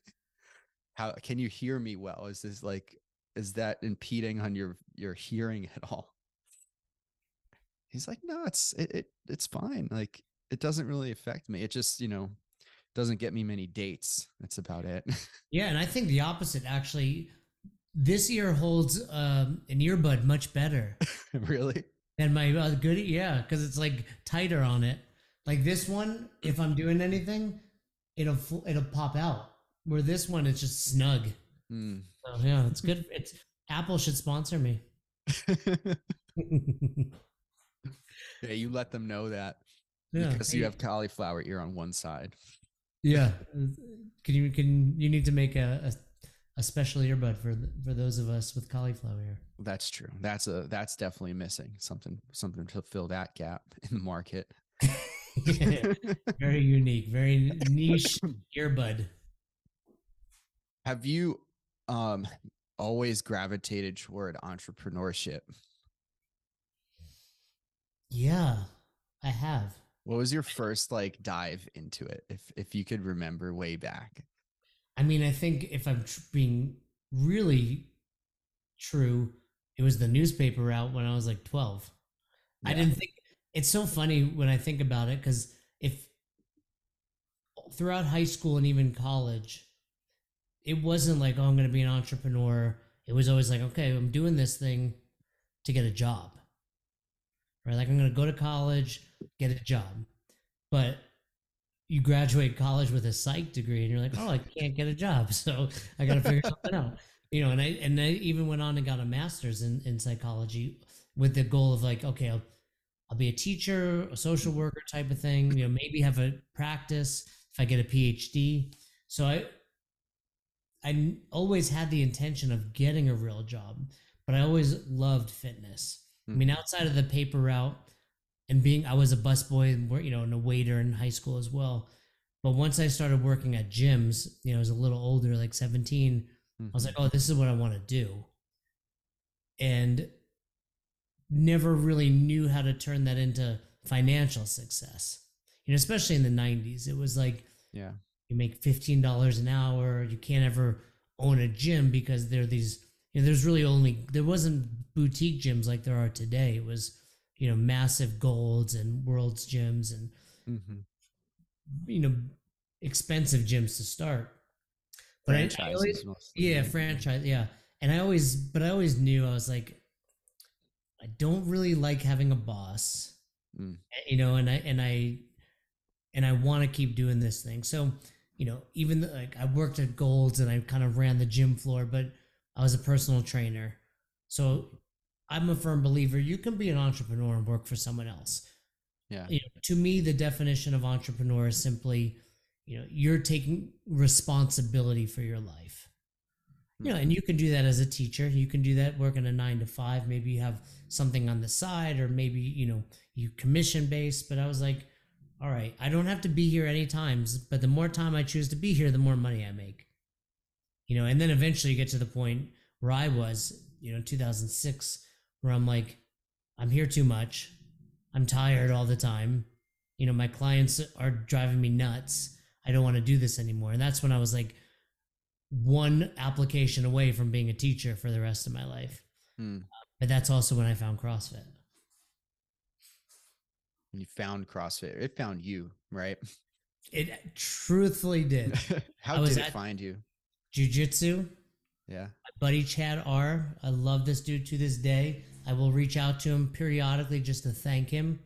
How can you hear me well? Is this like, is that impeding on your, your hearing at all? He's like, no, it's, it, it it's fine. Like, it doesn't really affect me. It just, you know, doesn't get me many dates. That's about it. Yeah. And I think the opposite, actually. This ear holds um, an earbud much better. Really? And my uh, good, yeah, because it's like tighter on it. Like this one, if I'm doing anything, it'll it'll pop out. Where this one, it's just snug. Mm. So yeah, it's good. It's Apple should sponsor me. Yeah, you let them know that yeah, because hey. You have cauliflower ear on one side. Yeah, can you can you need to make a. a A special earbud for for those of us with cauliflower ear. That's true. That's a that's definitely missing something something to fill that gap in the market. Yeah. Very unique, very niche earbud. Have you um always gravitated toward entrepreneurship? Yeah, I have. What was your first like dive into it, if if you could remember way back? I mean, I think if I'm tr- being really true, it was the newspaper route when I was like twelve. Yeah. I didn't think it's so funny when I think about it, because if throughout high school and even college, it wasn't like, oh, I'm going to be an entrepreneur. It was always like, okay, I'm doing this thing to get a job, right? Like I'm going to go to college, get a job, but you graduate college with a psych degree and you're like, oh, I can't get a job. So I got to figure something out, you know? And I, and I even went on and got a master's in, in psychology with the goal of like, okay, I'll, I'll be a teacher, a social worker type of thing, you know, maybe have a practice if I get a P H D. So I, I always had the intention of getting a real job, but I always loved fitness. I mean, outside of the paper route, and being, I was a busboy and, you know, and a waiter in high school as well. But once I started working at gyms, you know, I was a little older, like seventeen, mm-hmm. I was like, oh, this is what I want to do. And never really knew how to turn that into financial success. You know, especially in the nineties, it was like, yeah, you make fifteen dollars an hour. You can't ever own a gym because there are these, you know, there's really only, there wasn't boutique gyms like there are today. It was, you know, massive Gold's and World's gyms and, mm-hmm. you know, expensive gyms to start. But I, I always, yeah, franchise. Yeah. And I always, but I always knew I was like, I don't really like having a boss, mm. you know, and I, and I, and I want to keep doing this thing. So, you know, even the, like I worked at Gold's and I kind of ran the gym floor, but I was a personal trainer. So I'm a firm believer you can be an entrepreneur and work for someone else. Yeah. You know, to me, the definition of entrepreneur is simply, you know, you're taking responsibility for your life. Mm-hmm. You know, and you can do that as a teacher. You can do that working a nine to five. Maybe you have something on the side, or maybe, you know, you commission based. But I was like, all right, I don't have to be here any times, but the more time I choose to be here, the more money I make. You know, and then eventually you get to the point where I was, you know, in two thousand six, where I'm like, I'm here too much. I'm tired all the time. You know, my clients are driving me nuts. I don't want to do this anymore. And that's when I was like one application away from being a teacher for the rest of my life. Hmm. But that's also when I found CrossFit. When you found CrossFit, it found you, right? It truthfully did. How did it find you? Jiu-Jitsu. Yeah. My buddy Chad R. I love this dude to this day. I will reach out to him periodically just to thank him.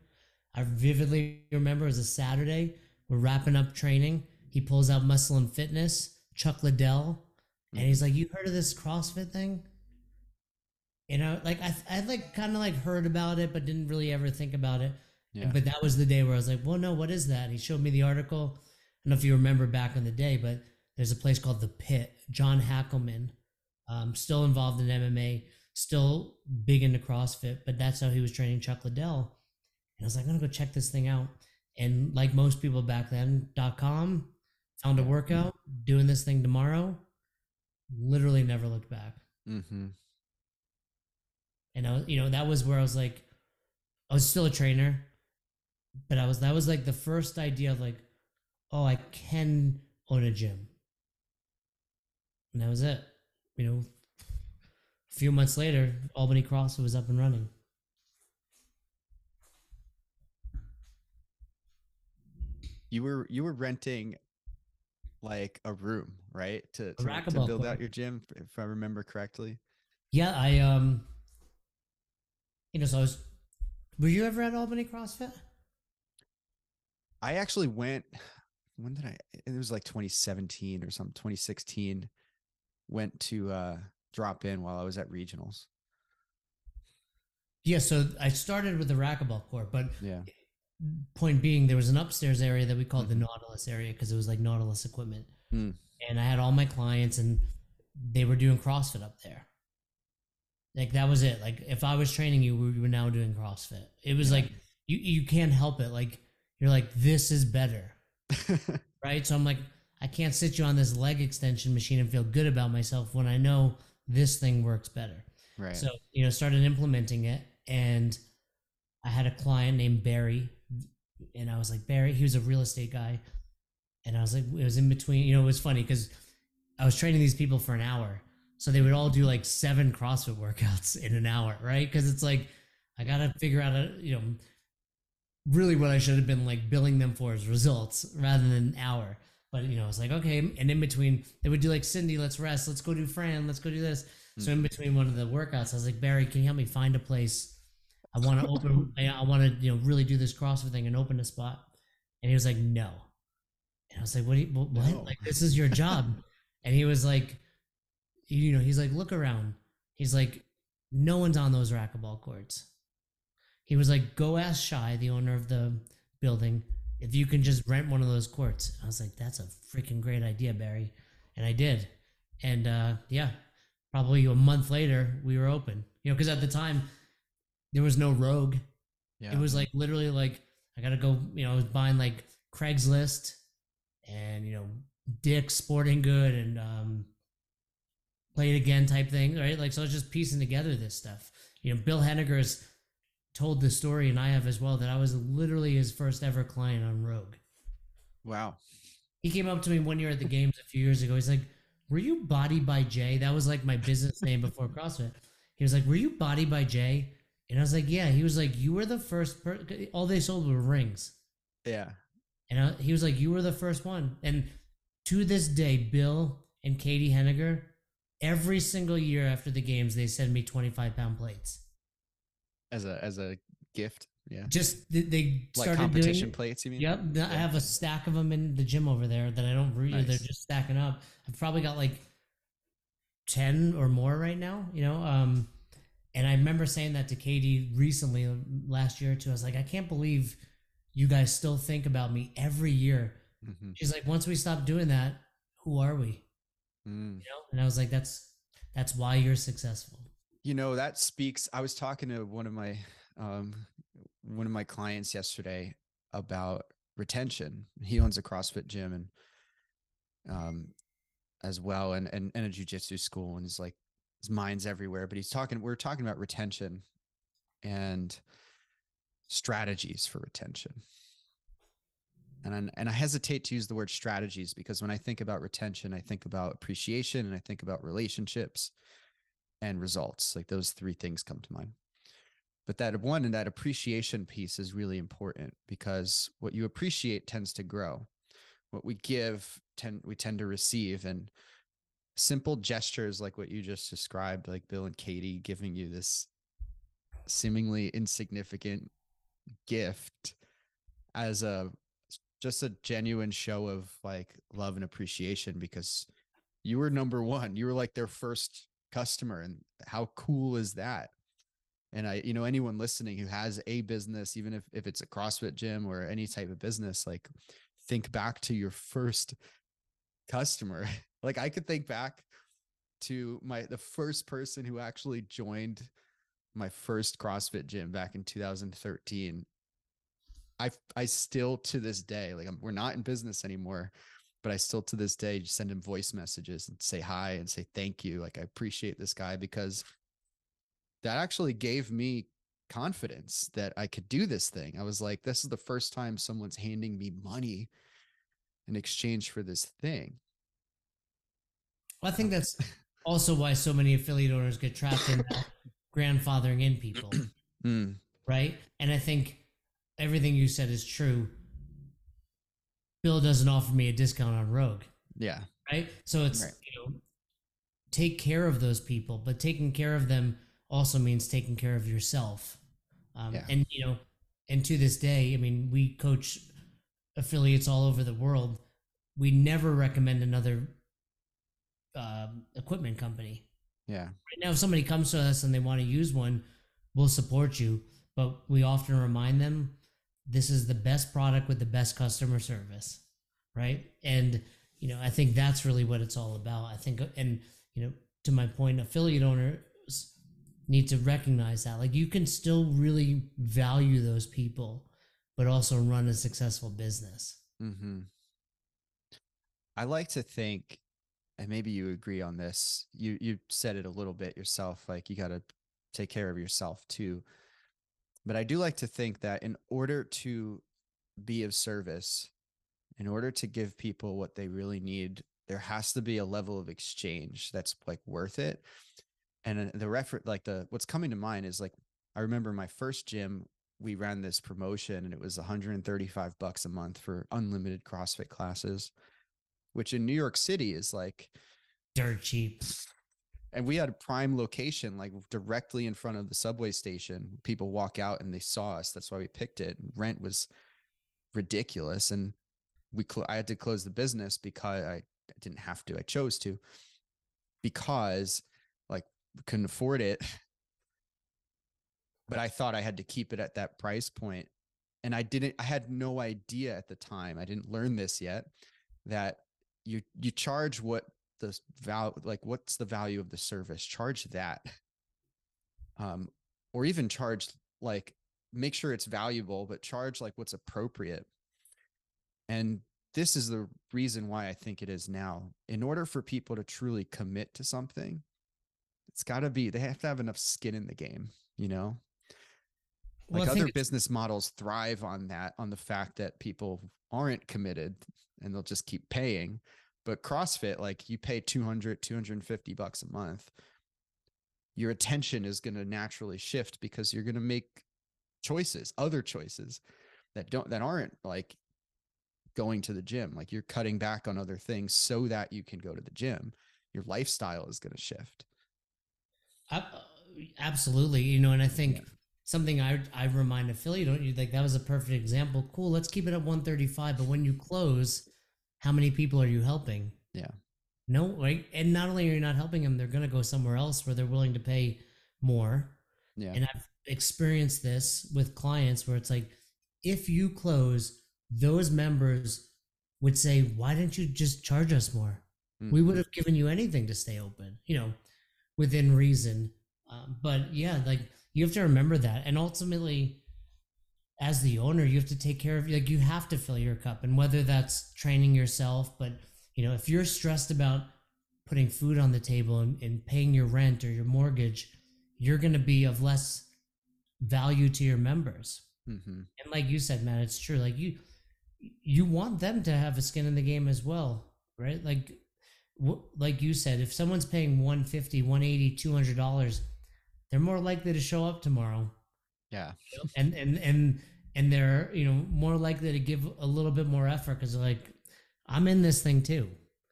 I vividly remember it was a Saturday. We're wrapping up training. He pulls out Muscle and Fitness, Chuck Liddell, and he's like, "You heard of this CrossFit thing?" You know, like I, I like kind of like heard about it, but didn't really ever think about it. Yeah. And, but that was the day where I was like, "Well, no, what is that?" And he showed me the article. I don't know if you remember back in the day, but there's a place called The Pit. John Hackelman, um, still involved in M M A. Still big into CrossFit, but that's how he was training Chuck Liddell. And I was like, I'm going to go check this thing out. And like most people back then, .com, found a workout, doing this thing tomorrow, literally never looked back. Mm-hmm. And I was, you know, that was where I was like, I was still a trainer, but I was, that was like the first idea of like, oh, I can own a gym. And that was it. You know, a few months later, Albany CrossFit was up and running. You were, you were renting like a room, right? To, to, to build out your gym, if I remember correctly. Yeah. I, um, you know, so I was, were you ever at Albany CrossFit? I actually went, when did I, it was like twenty seventeen or something, twenty sixteen, went to uh, drop in while I was at regionals. Yeah. So I started with the racquetball court, but yeah. Point being, there was an upstairs area that we called mm. the Nautilus area because it was like Nautilus equipment. Mm. And I had all my clients and they were doing CrossFit up there. Like that was it. Like if I was training you, we were now doing CrossFit. It was yeah. like, you, you can't help it. Like you're like, this is better. Right. So I'm like, I can't sit you on this leg extension machine and feel good about myself when I know this thing works better. Right. So, you know, started implementing it. And I had a client named Barry, and I was like, Barry, he was a real estate guy. And I was like, it was in between, you know, it was funny because I was training these people for an hour. So they would all do like seven CrossFit workouts in an hour. Right. Cause it's like, I got to figure out, a, you know, really what I should have been like billing them for is results rather than an hour. But, you know, it's like, okay. And in between they would do like, Cindy, let's rest. Let's go do Fran. Let's go do this. Mm-hmm. So in between one of the workouts, I was like, Barry, can you help me find a place? I want to open, I want to, you know, really do this CrossFit thing and open a spot. And he was like, no. And I was like, what do you, what, what? No. Like, this is your job. And he was like, you know, he's like, look around. He's like, no one's on those racquetball courts. He was like, go ask Shai, the owner of the building, if you can just rent one of those courts. I was like, that's a freaking great idea, Barry. And I did. And uh, yeah, probably a month later we were open, you know, cause at the time there was no Rogue. Yeah. It was like literally like, I got to go, you know, I was buying like Craigslist and, you know, Dick's Sporting Good and um, Play It Again type thing. Right. Like, so I was just piecing together this stuff, you know. Bill Henniger has told the story, and I have as well, that I was literally his first ever client on Rogue. Wow. He came up to me one year at the games a few years ago. He's like, were you Body by Jay? That was like my business name before CrossFit. He was like, were you Body by Jay? And I was like, yeah. He was like, you were the first person. All they sold were rings. Yeah. And I, he was like, you were the first one. And to this day, Bill and Katie Henniger, every single year after the games, they send me twenty-five pound plates. As a, as a gift. Yeah. Just they, they like started competition doing, plates. You mean? Yep. Yeah. I have a stack of them in the gym over there that I don't read. Nice. They're just stacking up. I've probably got like ten or more right now, you know? Um, And I remember saying that to Katie recently, last year or two. I was like, I can't believe you guys still think about me every year. Mm-hmm. She's like, once we stop doing that, who are we? Mm. You know? And I was like, that's, that's why you're successful. You know, that speaks. I was talking to one of my, um, one of my clients yesterday about retention. He owns a CrossFit gym and, um, as well. And, and, and a jiu-jitsu school. And he's like, his mind's everywhere, but he's talking, we're talking about retention and strategies for retention. And I, and I hesitate to use the word strategies because when I think about retention, I think about appreciation and I think about relationships and results. Like those three things come to mind, but that one and that appreciation piece is really important because what you appreciate tends to grow. What we give tend, we tend to receive. And simple gestures like what you just described, like Bill and Katie giving you this seemingly insignificant gift as a just a genuine show of like love and appreciation because you were number one. You were like their first customer, and how cool is that? And I, you know, anyone listening who has a business, even if, if it's a CrossFit gym or any type of business, like think back to your first customer. Like I could think back to my, the first person who actually joined my first CrossFit gym back in two thousand thirteen. I, I still to this day, like I'm, we're not in business anymore, but I still to this day just send him voice messages and say hi and say, thank you. Like I appreciate this guy because that actually gave me confidence that I could do this thing. I was like, this is the first time someone's handing me money in exchange for this thing. Well, I think that's also why so many affiliate owners get trapped in grandfathering in people, mm. right? And I think everything you said is true. Bill doesn't offer me a discount on Rogue. Yeah. Right? So it's, right. you know, take care of those people, but taking care of them also means taking care of yourself. Um, yeah. And, you know, and to this day, I mean, we coach affiliates all over the world. We never recommend another uh, equipment company. Yeah. Right now, if somebody comes to us and they want to use one, we'll support you. But we often remind them, this is the best product with the best customer service. Right. And, you know, I think that's really what it's all about. I think, and, you know, to my point, affiliate owners need to recognize that, like, you can still really value those people, but also run a successful business. Mm-hmm. I like to think, and maybe you agree on this, you, you said it a little bit yourself, like you got to take care of yourself too. But I do like to think that in order to be of service, in order to give people what they really need, there has to be a level of exchange that's like worth it. And the refer- like the what's coming to mind is, like, I remember my first gym, we ran this promotion and it was one hundred thirty-five bucks a month for unlimited CrossFit classes, which in New York City is like dirt cheap. And we had a prime location, like directly in front of the subway station. People walk out and they saw us. That's why we picked it. Rent was ridiculous. And we, cl- I had to close the business because I didn't have to, I chose to, because like we couldn't afford it, but I thought I had to keep it at that price point. And I didn't, I had no idea at the time. I didn't learn this yet, that you, you charge what, the value, like what's the value of the service, charge that, um, or even charge, like, make sure it's valuable, but charge like what's appropriate. And this is the reason why I think it is now. In order for people to truly commit to something, it's gotta be, they have to have enough skin in the game, you know, like well, other business models thrive on that, on the fact that people aren't committed and they'll just keep paying. But CrossFit, like, you pay two hundred, two hundred fifty bucks a month, your attention is going to naturally shift because you're going to make choices, other choices that don't, that aren't like going to the gym. Like, you're cutting back on other things so that you can go to the gym. Your lifestyle is going to shift. I, absolutely. You know, and I think yeah. something I I remind affiliate, don't you, like, that was a perfect example. Cool. Let's keep it at one thirty-five. But when you close, how many people are you helping? Yeah. No, right. And not only are you not helping them, they're going to go somewhere else where they're willing to pay more. Yeah. And I've experienced this with clients where it's like, if you close, those members would say, why didn't you just charge us more? Mm-hmm. We would have given you anything to stay open, you know, within reason. Uh, but yeah, like, you have to remember that. And ultimately, as the owner, you have to take care of, like, you have to fill your cup, and whether that's training yourself, but, you know, if you're stressed about putting food on the table and, and paying your rent or your mortgage, you're going to be of less value to your members. Mm-hmm. And like you said, Matt, it's true. Like, you, you want them to have a skin in the game as well, right? Like, w- like you said, if someone's paying one fifty, one eighty, two hundred dollars, they're more likely to show up tomorrow. Yeah. And, and, and, and they're, you know, more likely to give a little bit more effort because they're like, I'm in this thing too.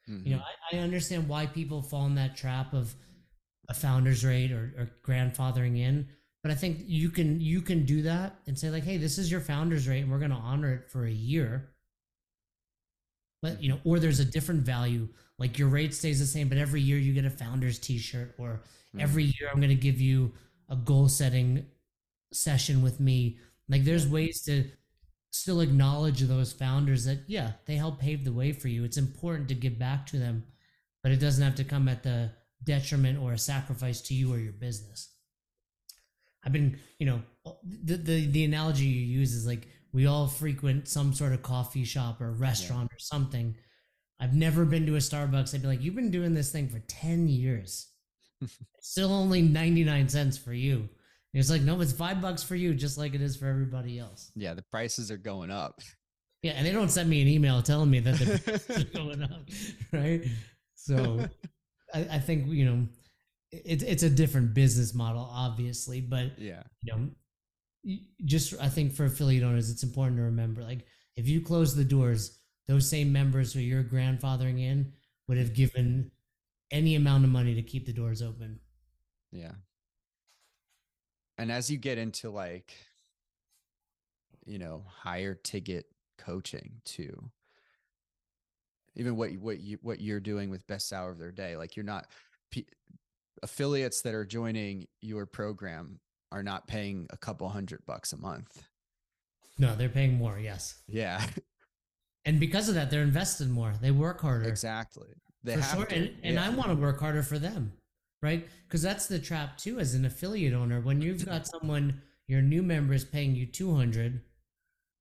Mm-hmm. You know, I, I understand why people fall in that trap of a founder's rate or, or grandfathering in, but I think you can, you can do that and say like, hey, this is your founder's rate and we're going to honor it for a year. But, you know, or there's a different value, like your rate stays the same, but every year you get a founder's t-shirt, or mm-hmm. every year I'm going to give you a goal setting session with me. Like, there's ways to still acknowledge those founders that, yeah, they help pave the way for you. It's important to give back to them, but it doesn't have to come at the detriment or a sacrifice to you or your business. I've been, you know, the, the, the analogy you use is like, we all frequent some sort of coffee shop or restaurant yeah. or something. I've never been to a Starbucks. I'd be like, you've been doing this thing for ten years. It's still only ninety-nine cents for you. And it's like, no, it's five bucks for you, just like it is for everybody else. Yeah, the prices are going up. Yeah, and they don't send me an email telling me that the prices are going up, right? So I, I think, you know, it, it's a different business model, obviously, but yeah, you know, just I think for affiliate owners, it's important to remember, like, if you close the doors, those same members who you're grandfathering in would have given any amount of money to keep the doors open. Yeah. And as you get into, like, you know, higher ticket coaching too, even what you, what you, what you're doing with Best Hour of Their Day, like, you're not p- affiliates that are joining your program are not paying a couple hundred bucks a month. No, they're paying more. Yes. Yeah. And because of that, they're invested more. They work harder. Exactly. They for have sure. to. And, and yeah. I want to work harder for them, right? Because that's the trap too, as an affiliate owner. When you've got someone, your new member is paying you two hundred,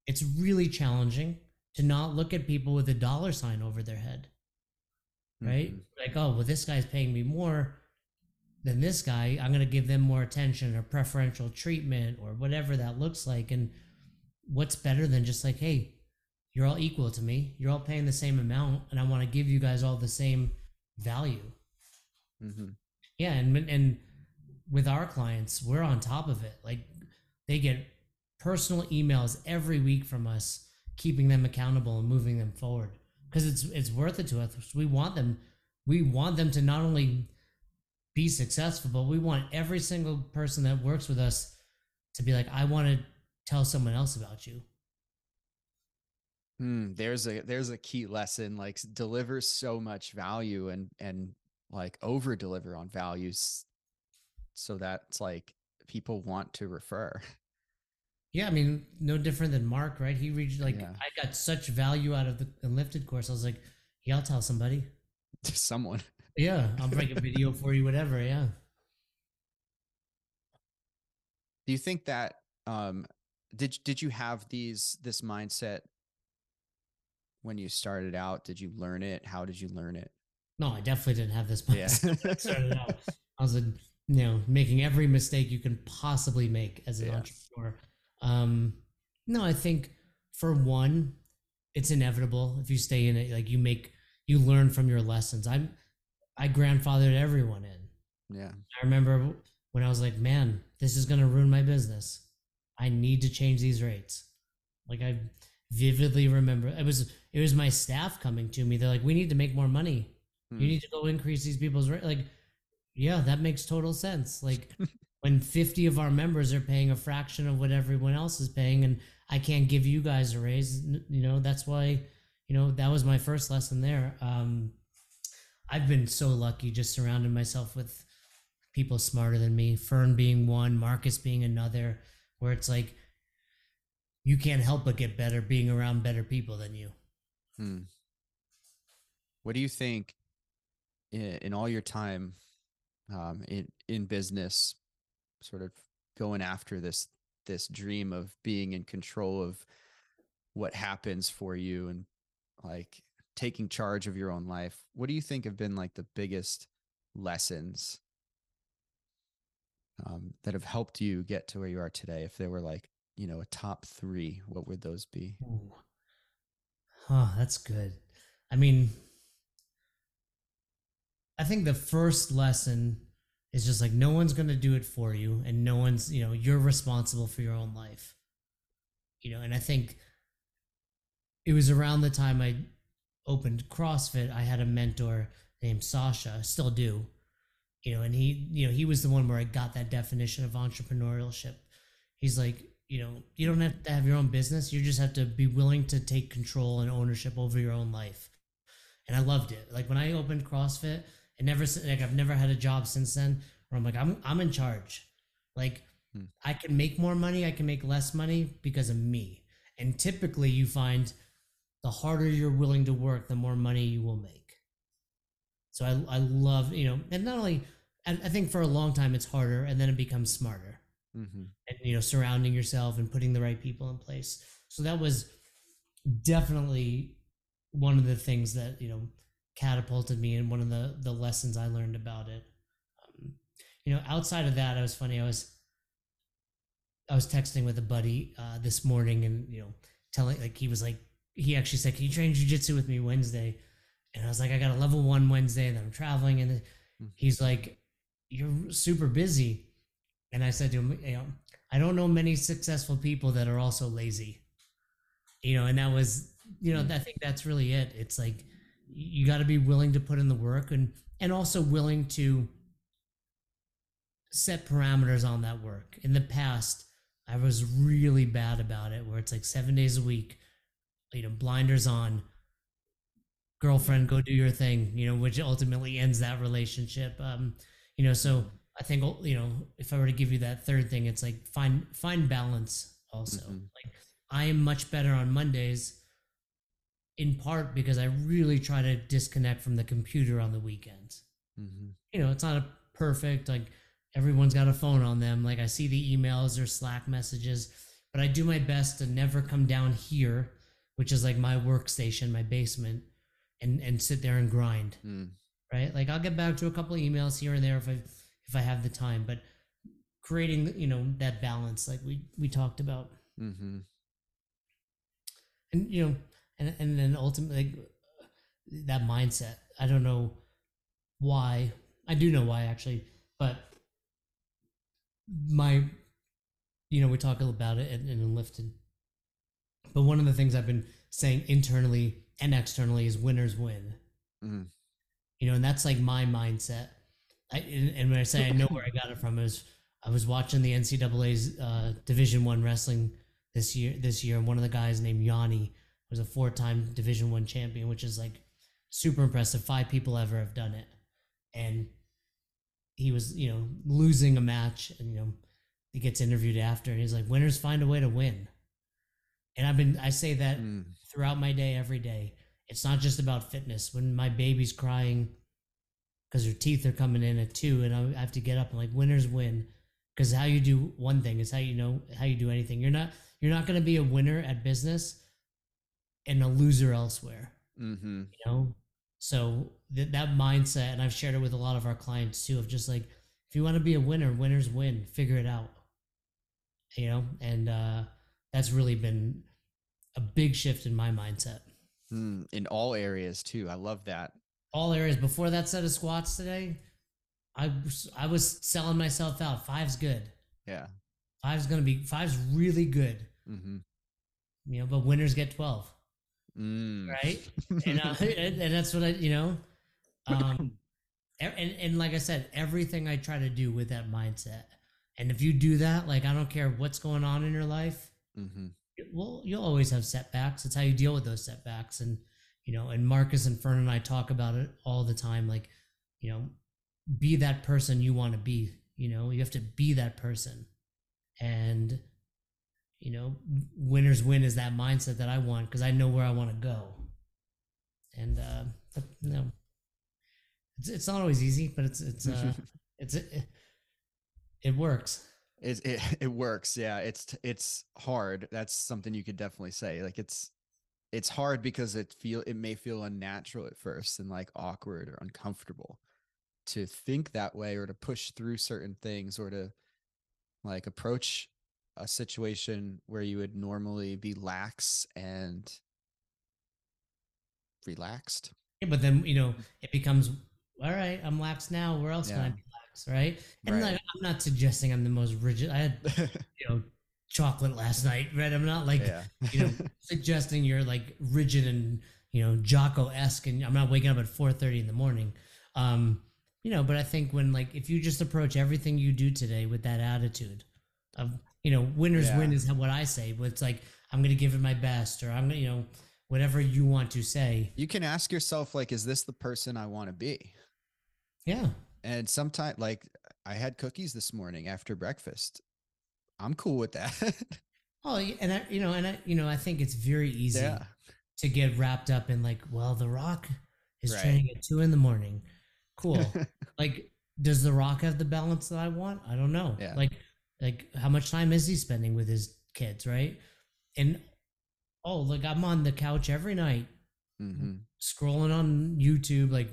it's really challenging to not look at people with a dollar sign over their head, right? Mm-hmm. Like, oh, well, this guy's paying me more than this guy. I'm going to give them more attention or preferential treatment or whatever that looks like. And what's better than just like, hey, you're all equal to me. You're all paying the same amount, and I want to give you guys all the same value. Mm-hmm. Yeah, and and with our clients, we're on top of it. Like, they get personal emails every week from us, keeping them accountable and moving them forward, because it's it's worth it to us. We want them, we want them to not only be successful, but we want every single person that works with us to be like, I want to tell someone else about you. Mm, there's a there's a key lesson, like, deliver so much value and and like over deliver on values so that it's like people want to refer. Yeah, I mean, no different than Mark, right? He reached like yeah. I got such value out of the Lifted course. I was like, yeah, I'll tell somebody. Someone. Yeah, I'll break a video for you, whatever. Yeah. Do you think that um did did you have these this mindset when you started out? Did you learn it? How did you learn it? No, I definitely didn't have this mindset. Yeah. I started out. I was, a, you know, making every mistake you can possibly make as an yeah. entrepreneur. Um, no, I think for one, it's inevitable. If you stay in it, like, you make, you learn from your lessons. I'm, I grandfathered everyone in. Yeah. I remember when I was like, man, this is going to ruin my business. I need to change these rates. Like, I vividly remember it was, it was my staff coming to me. They're like, we need to make more money. Hmm. You need to go increase these people's rate. Like, yeah, that makes total sense. Like, when fifty of our members are paying a fraction of what everyone else is paying, and I can't give you guys a raise, you know, that's why, you know, that was my first lesson there. Um, I've been so lucky just surrounding myself with people smarter than me, Fern being one, Marcus being another, where it's like, you can't help but get better being around better people than you. Hmm. What do you think in, in all your time um, in, in business, sort of going after this, this dream of being in control of what happens for you and like taking charge of your own life? What do you think have been like the biggest lessons um, that have helped you get to where you are today? If they were like, you know, a top three, what would those be? Ooh. Huh, that's good. I mean, I think the first lesson is just like, no one's going to do it for you, and no one's, you know, you're responsible for your own life, you know? And I think it was around the time I opened CrossFit, I had a mentor named Sasha, still do, you know, and he, you know, he was the one where I got that definition of entrepreneurship. He's like, you know, you don't have to have your own business. You just have to be willing to take control and ownership over your own life. And I loved it. Like, when I opened CrossFit, and never, like, I've never had a job since then where I'm like, I'm, I'm in charge. Like, hmm. I can make more money. I can make less money because of me. And typically you find the harder you're willing to work, the more money you will make. So I, I love, you know, and not only, I, I think for a long time it's harder, and then it becomes smarter. Mm-hmm. And, you know, surrounding yourself and putting the right people in place. So that was definitely one of the things that, you know, catapulted me, and one of the the lessons I learned about it. Um, you know, outside of that, it was funny. I was, I was texting with a buddy uh, this morning, and, you know, telling, like, he was like, he actually said, can you train jiu-jitsu with me Wednesday? And I was like, I got a level one Wednesday and I'm traveling. And he's like, you're super busy. And I said to him, you know, I don't know many successful people that are also lazy, you know, and that was, you know, I think that's really it. It's like, you got to be willing to put in the work, and, and also willing to set parameters on that work. In the past, I was really bad about it, where it's like seven days a week, you know, blinders on, girlfriend, go do your thing, you know, which ultimately ends that relationship. Um, you know, so I think, you know, if I were to give you that third thing, it's like find, find balance also. Mm-hmm. Like, I am much better on Mondays, in part because I really try to disconnect from the computer on the weekends. Mm-hmm. You know, it's not a perfect, like, everyone's got a phone on them. Like, I see the emails or Slack messages, but I do my best to never come down here, which is like my workstation, my basement, and, and sit there and grind. Mm. Right. Like, I'll get back to a couple of emails here and there if I, if I have the time, but creating, you know, that balance, like we, we talked about. Mm-hmm. And, you know, and and then ultimately, like, that mindset, I don't know why, I do know why actually, but my, you know, we talk about it in, in Lifted, but one of the things I've been saying internally and externally is winners win. Mm-hmm. You know, and that's like my mindset. I, and, and when I say I know where I got it from, is I was watching the N C double A's uh, Division One wrestling this year, this year, and one of the guys named Yanni was a four-time Division One champion, which is like super impressive. Five people ever have done it, and he was, you know, losing a match, and, you know, he gets interviewed after, and he's like, "Winners find a way to win," and I've been I say that mm. throughout my day, every day. It's not just about fitness. When my baby's crying because her teeth are coming in at two, and I have to get up, I'm like, "Winners win," because how you do one thing is how you know how you do anything. You're not you're not going to be a winner at business and a loser elsewhere. Mm-hmm. You know? So th- that mindset, and I've shared it with a lot of our clients too, of just like, if you want to be a winner, winners win, figure it out, you know? And uh, that's really been a big shift in my mindset. Mm, in all areas too. I love that. All areas. Before that set of squats today, I, I was selling myself out. Five's good. Yeah. Five's going to be, five's really good. Mm-hmm. You know, but winners get twelve. Mm. Right. And, uh, and, and that's what I, you know, um, and, and like I said, everything I try to do with that mindset. And if you do that, like, I don't care what's going on in your life. Mm-hmm. It, well, you'll always have setbacks. It's how you deal with those setbacks. And, you know, and Marcus and Fern and I talk about it all the time. Like, you know, be that person you want to be, you know, you have to be that person. And, you know, winners win is that mindset that I want, because I know where I want to go. And uh, but, you know, it's it's not always easy, but it's it's uh, it's it, it works. It, it it works, yeah. It's it's hard. That's something you could definitely say. Like, it's it's hard because it feel it may feel unnatural at first, and like awkward or uncomfortable to think that way, or to push through certain things, or to like approach a situation where you would normally be lax and relaxed. Yeah, but then, you know, it becomes, all right, I'm lax now. Where else yeah. can I be lax, right? And right. Like, I'm not suggesting I'm the most rigid. I had, you know, chocolate last night, right? I'm not like, yeah. you know, suggesting you're like rigid and, you know, Jocko-esque, and I'm not waking up at four thirty in the morning. Um, you know, but I think when, like, if you just approach everything you do today with that attitude of, you know, winners yeah. win is what I say, but it's like, I'm going to give it my best, or I'm going to, you know, whatever you want to say. You can ask yourself, like, is this the person I want to be? Yeah. And sometimes, like, I had cookies this morning after breakfast. I'm cool with that. Oh, and I, you know, and I, you know, I think it's very easy yeah. to get wrapped up in like, well, The Rock is right. training at two in the morning. Cool. Like, does The Rock have the balance that I want? I don't know. Yeah. Like, Like, how much time is he spending with his kids, right? And, oh, like, I'm on the couch every night, mm-hmm. scrolling on YouTube, like,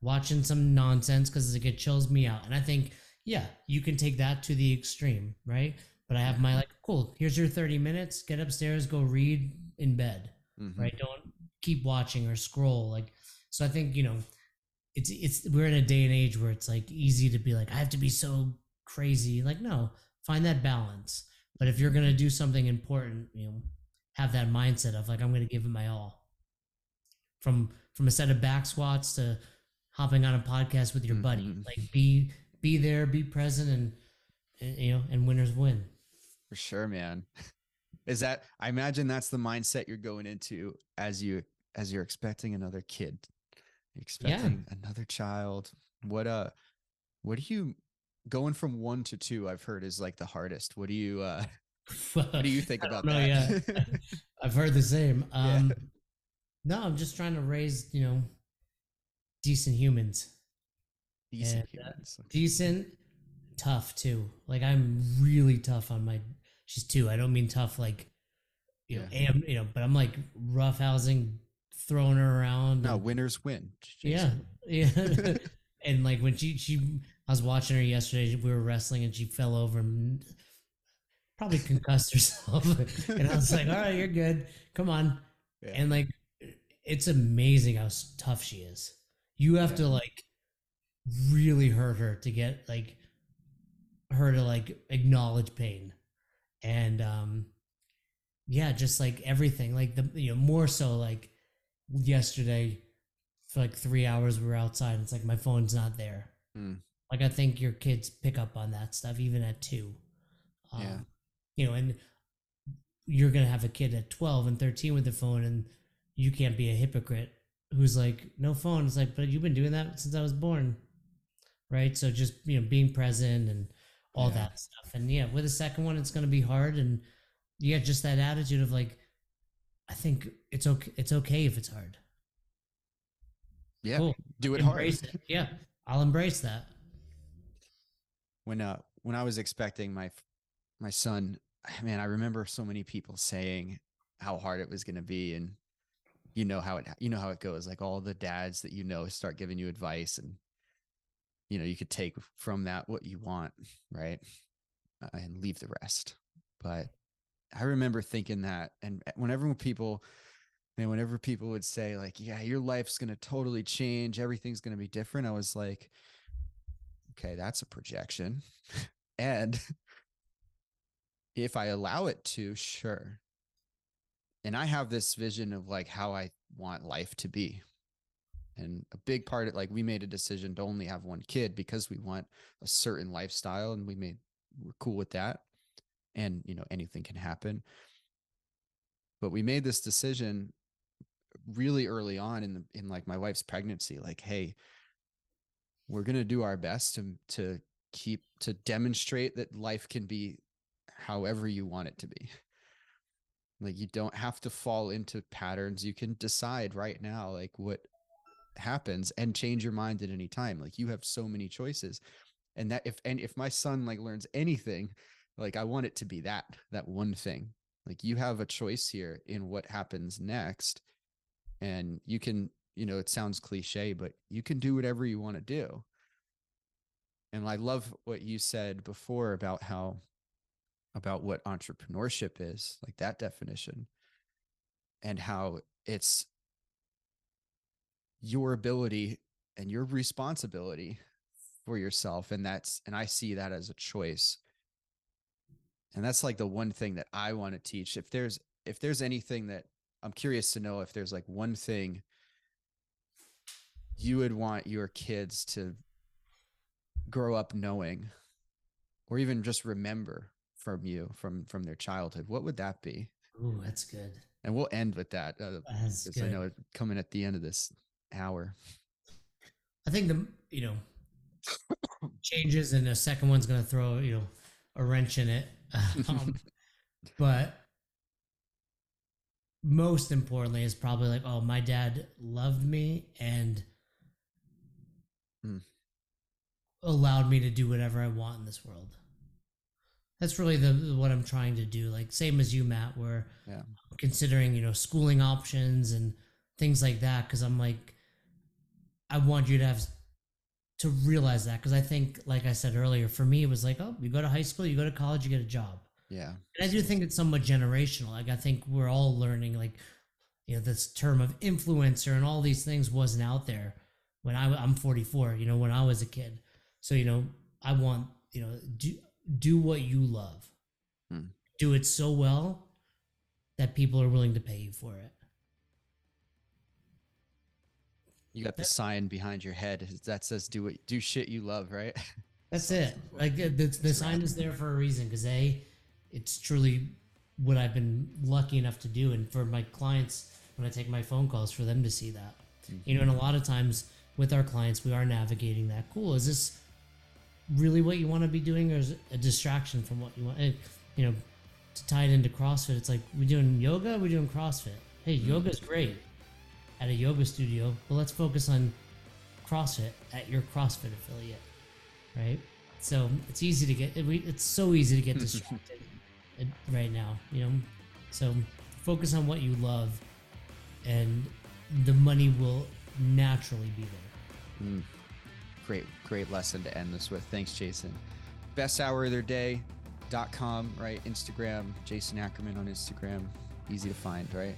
watching some nonsense because it chills me out. And I think, yeah, you can take that to the extreme, right? But I have my like, cool, here's your thirty minutes, get upstairs, go read in bed, mm-hmm. right? Don't keep watching or scroll. Like, so I think, you know, it's, it's, we're in a day and age where it's like easy to be like, I have to be so crazy. Like, no, find that balance. But if you're going to do something important, you know, have that mindset of like, I'm going to give it my all, from, from a set of back squats to hopping on a podcast with your mm-hmm. buddy, like be, be there, be present, and, and, you know, and winners win. For sure, man. Is that, I imagine that's the mindset you're going into as you, as you're expecting another kid, you're expecting yeah. another child. What, uh, what do you, going from one to two, I've heard is like the hardest. What do you, uh, what do you think about know, that? Yeah. I've heard the same. Um, yeah. No, I'm just trying to raise, you know, decent humans. Decent and, humans. Uh, decent, tough too. Like I'm really tough on my, she's two. I don't mean tough like, you yeah. know, am, you know, but I'm like roughhousing, throwing her around. No, and, winners win. Jason. Yeah. Yeah. And like when she, she, I was watching her yesterday, we were wrestling and she fell over and probably concussed herself. And I was like, all right, you're good. Come on. Yeah. And like, it's amazing how tough she is. You have yeah. to like really hurt her to get like her to like acknowledge pain. And, um, yeah, just like everything, like the, you know, more so like yesterday for like three hours, we were outside and it's like, my phone's not there. Mm. Like, I think your kids pick up on that stuff, even at two, um, yeah. you know, and you're going to have a kid at twelve and thirteen with the phone, and you can't be a hypocrite who's like, no phone. It's like, but you've been doing that since I was born. Right. So just, you know, being present and all yeah. that stuff. And yeah, with the second one, it's going to be hard. And yeah, just that attitude of like, I think it's okay. It's okay if it's hard. Yeah. Cool. Do it embrace hard. It. Yeah. I'll embrace that. When, uh, when I was expecting my, my son, man, I remember so many people saying how hard it was going to be. And, you know how it, you know how it goes. Like all the dads that, you know, start giving you advice, and, you know, you could take from that what you want, right? Uh, and leave the rest. But I remember thinking that, and whenever people, and whenever people would say like, yeah, your life's going to totally change, everything's going to be different, I was like, okay, that's a projection. And if I allow it to, sure. And I have this vision of like how I want life to be. And a big part of like, we made a decision to only have one kid because we want a certain lifestyle, and we made, we're cool with that. And, you know, anything can happen, but we made this decision really early on in the, in like my wife's pregnancy, like, hey, we're going to do our best to, to keep, to demonstrate that life can be however you want it to be. Like, you don't have to fall into patterns. You can decide right now, like what happens, and change your mind at any time. Like, you have so many choices. And that if, and if my son like learns anything, like I want it to be that, that one thing, like you have a choice here in what happens next. And you can, you know, it sounds cliche, but you can do whatever you want to do. And I love what you said before about how, about what entrepreneurship is, like that definition, and how it's your ability and your responsibility for yourself. And that's, and I see that as a choice. And that's like the one thing that I want to teach. If there's, if there's anything that I'm curious to know, if there's like one thing you would want your kids to grow up knowing, or even just remember from you, from, from their childhood, what would that be? Ooh, that's good. And we'll end with that. Uh, that's good. I know it's coming at the end of this hour. I think the, you know, changes, and the second one's going to throw, you know, a wrench in it. Um, but most importantly is probably like, oh, my dad loved me and mm. allowed me to do whatever I want in this world. That's really the what I'm trying to do. Like, same as you, Matt, where yeah. I'm considering, you know, schooling options and things like that. Cause I'm like, I want you to have to realize that. Because I think, like I said earlier, for me, it was like, oh, you go to high school, you go to college, you get a job. Yeah. And I do think it's somewhat generational. Like, I think we're all learning, like, you know, this term of influencer and all these things wasn't out there when I, I'm forty-four, you know, when I was a kid. So, you know, I want, you know, do, do what you love, hmm. do it so well that people are willing to pay you for it. You got the sign behind your head that says, do it, do shit you love, right? That's it. Like the, the, the sign is there for a reason. Cause A, it's truly what I've been lucky enough to do. And for my clients, when I take my phone calls, for them to see that, mm-hmm. you know, and a lot of times with our clients, we are navigating that. Cool. Is this really what you want to be doing? Or is it a distraction from what you want? And, you know, to tie it into CrossFit, it's like, we're doing yoga, we're doing CrossFit. Hey, mm-hmm. yoga's great at a yoga studio, but let's focus on CrossFit at your CrossFit affiliate, right? So it's easy to get, it's so easy to get distracted right now, you know? So focus on what you love and the money will naturally be there. Mm. Great, great lesson to end this with. Thanks, Jason. Best Hour of Their Day dot com, right? Instagram, Jason Ackerman on Instagram. Easy to find, right?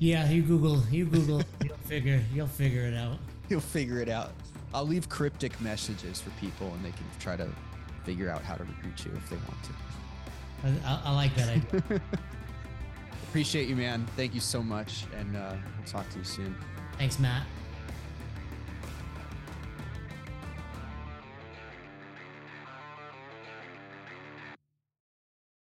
Yeah, you Google, you Google, you'll figure, you'll figure it out. You'll figure it out. I'll leave cryptic messages for people and they can try to figure out how to reach you if they want to. I, I like that idea. Appreciate you, man. Thank you so much. And uh, we'll talk to you soon. Thanks, Matt.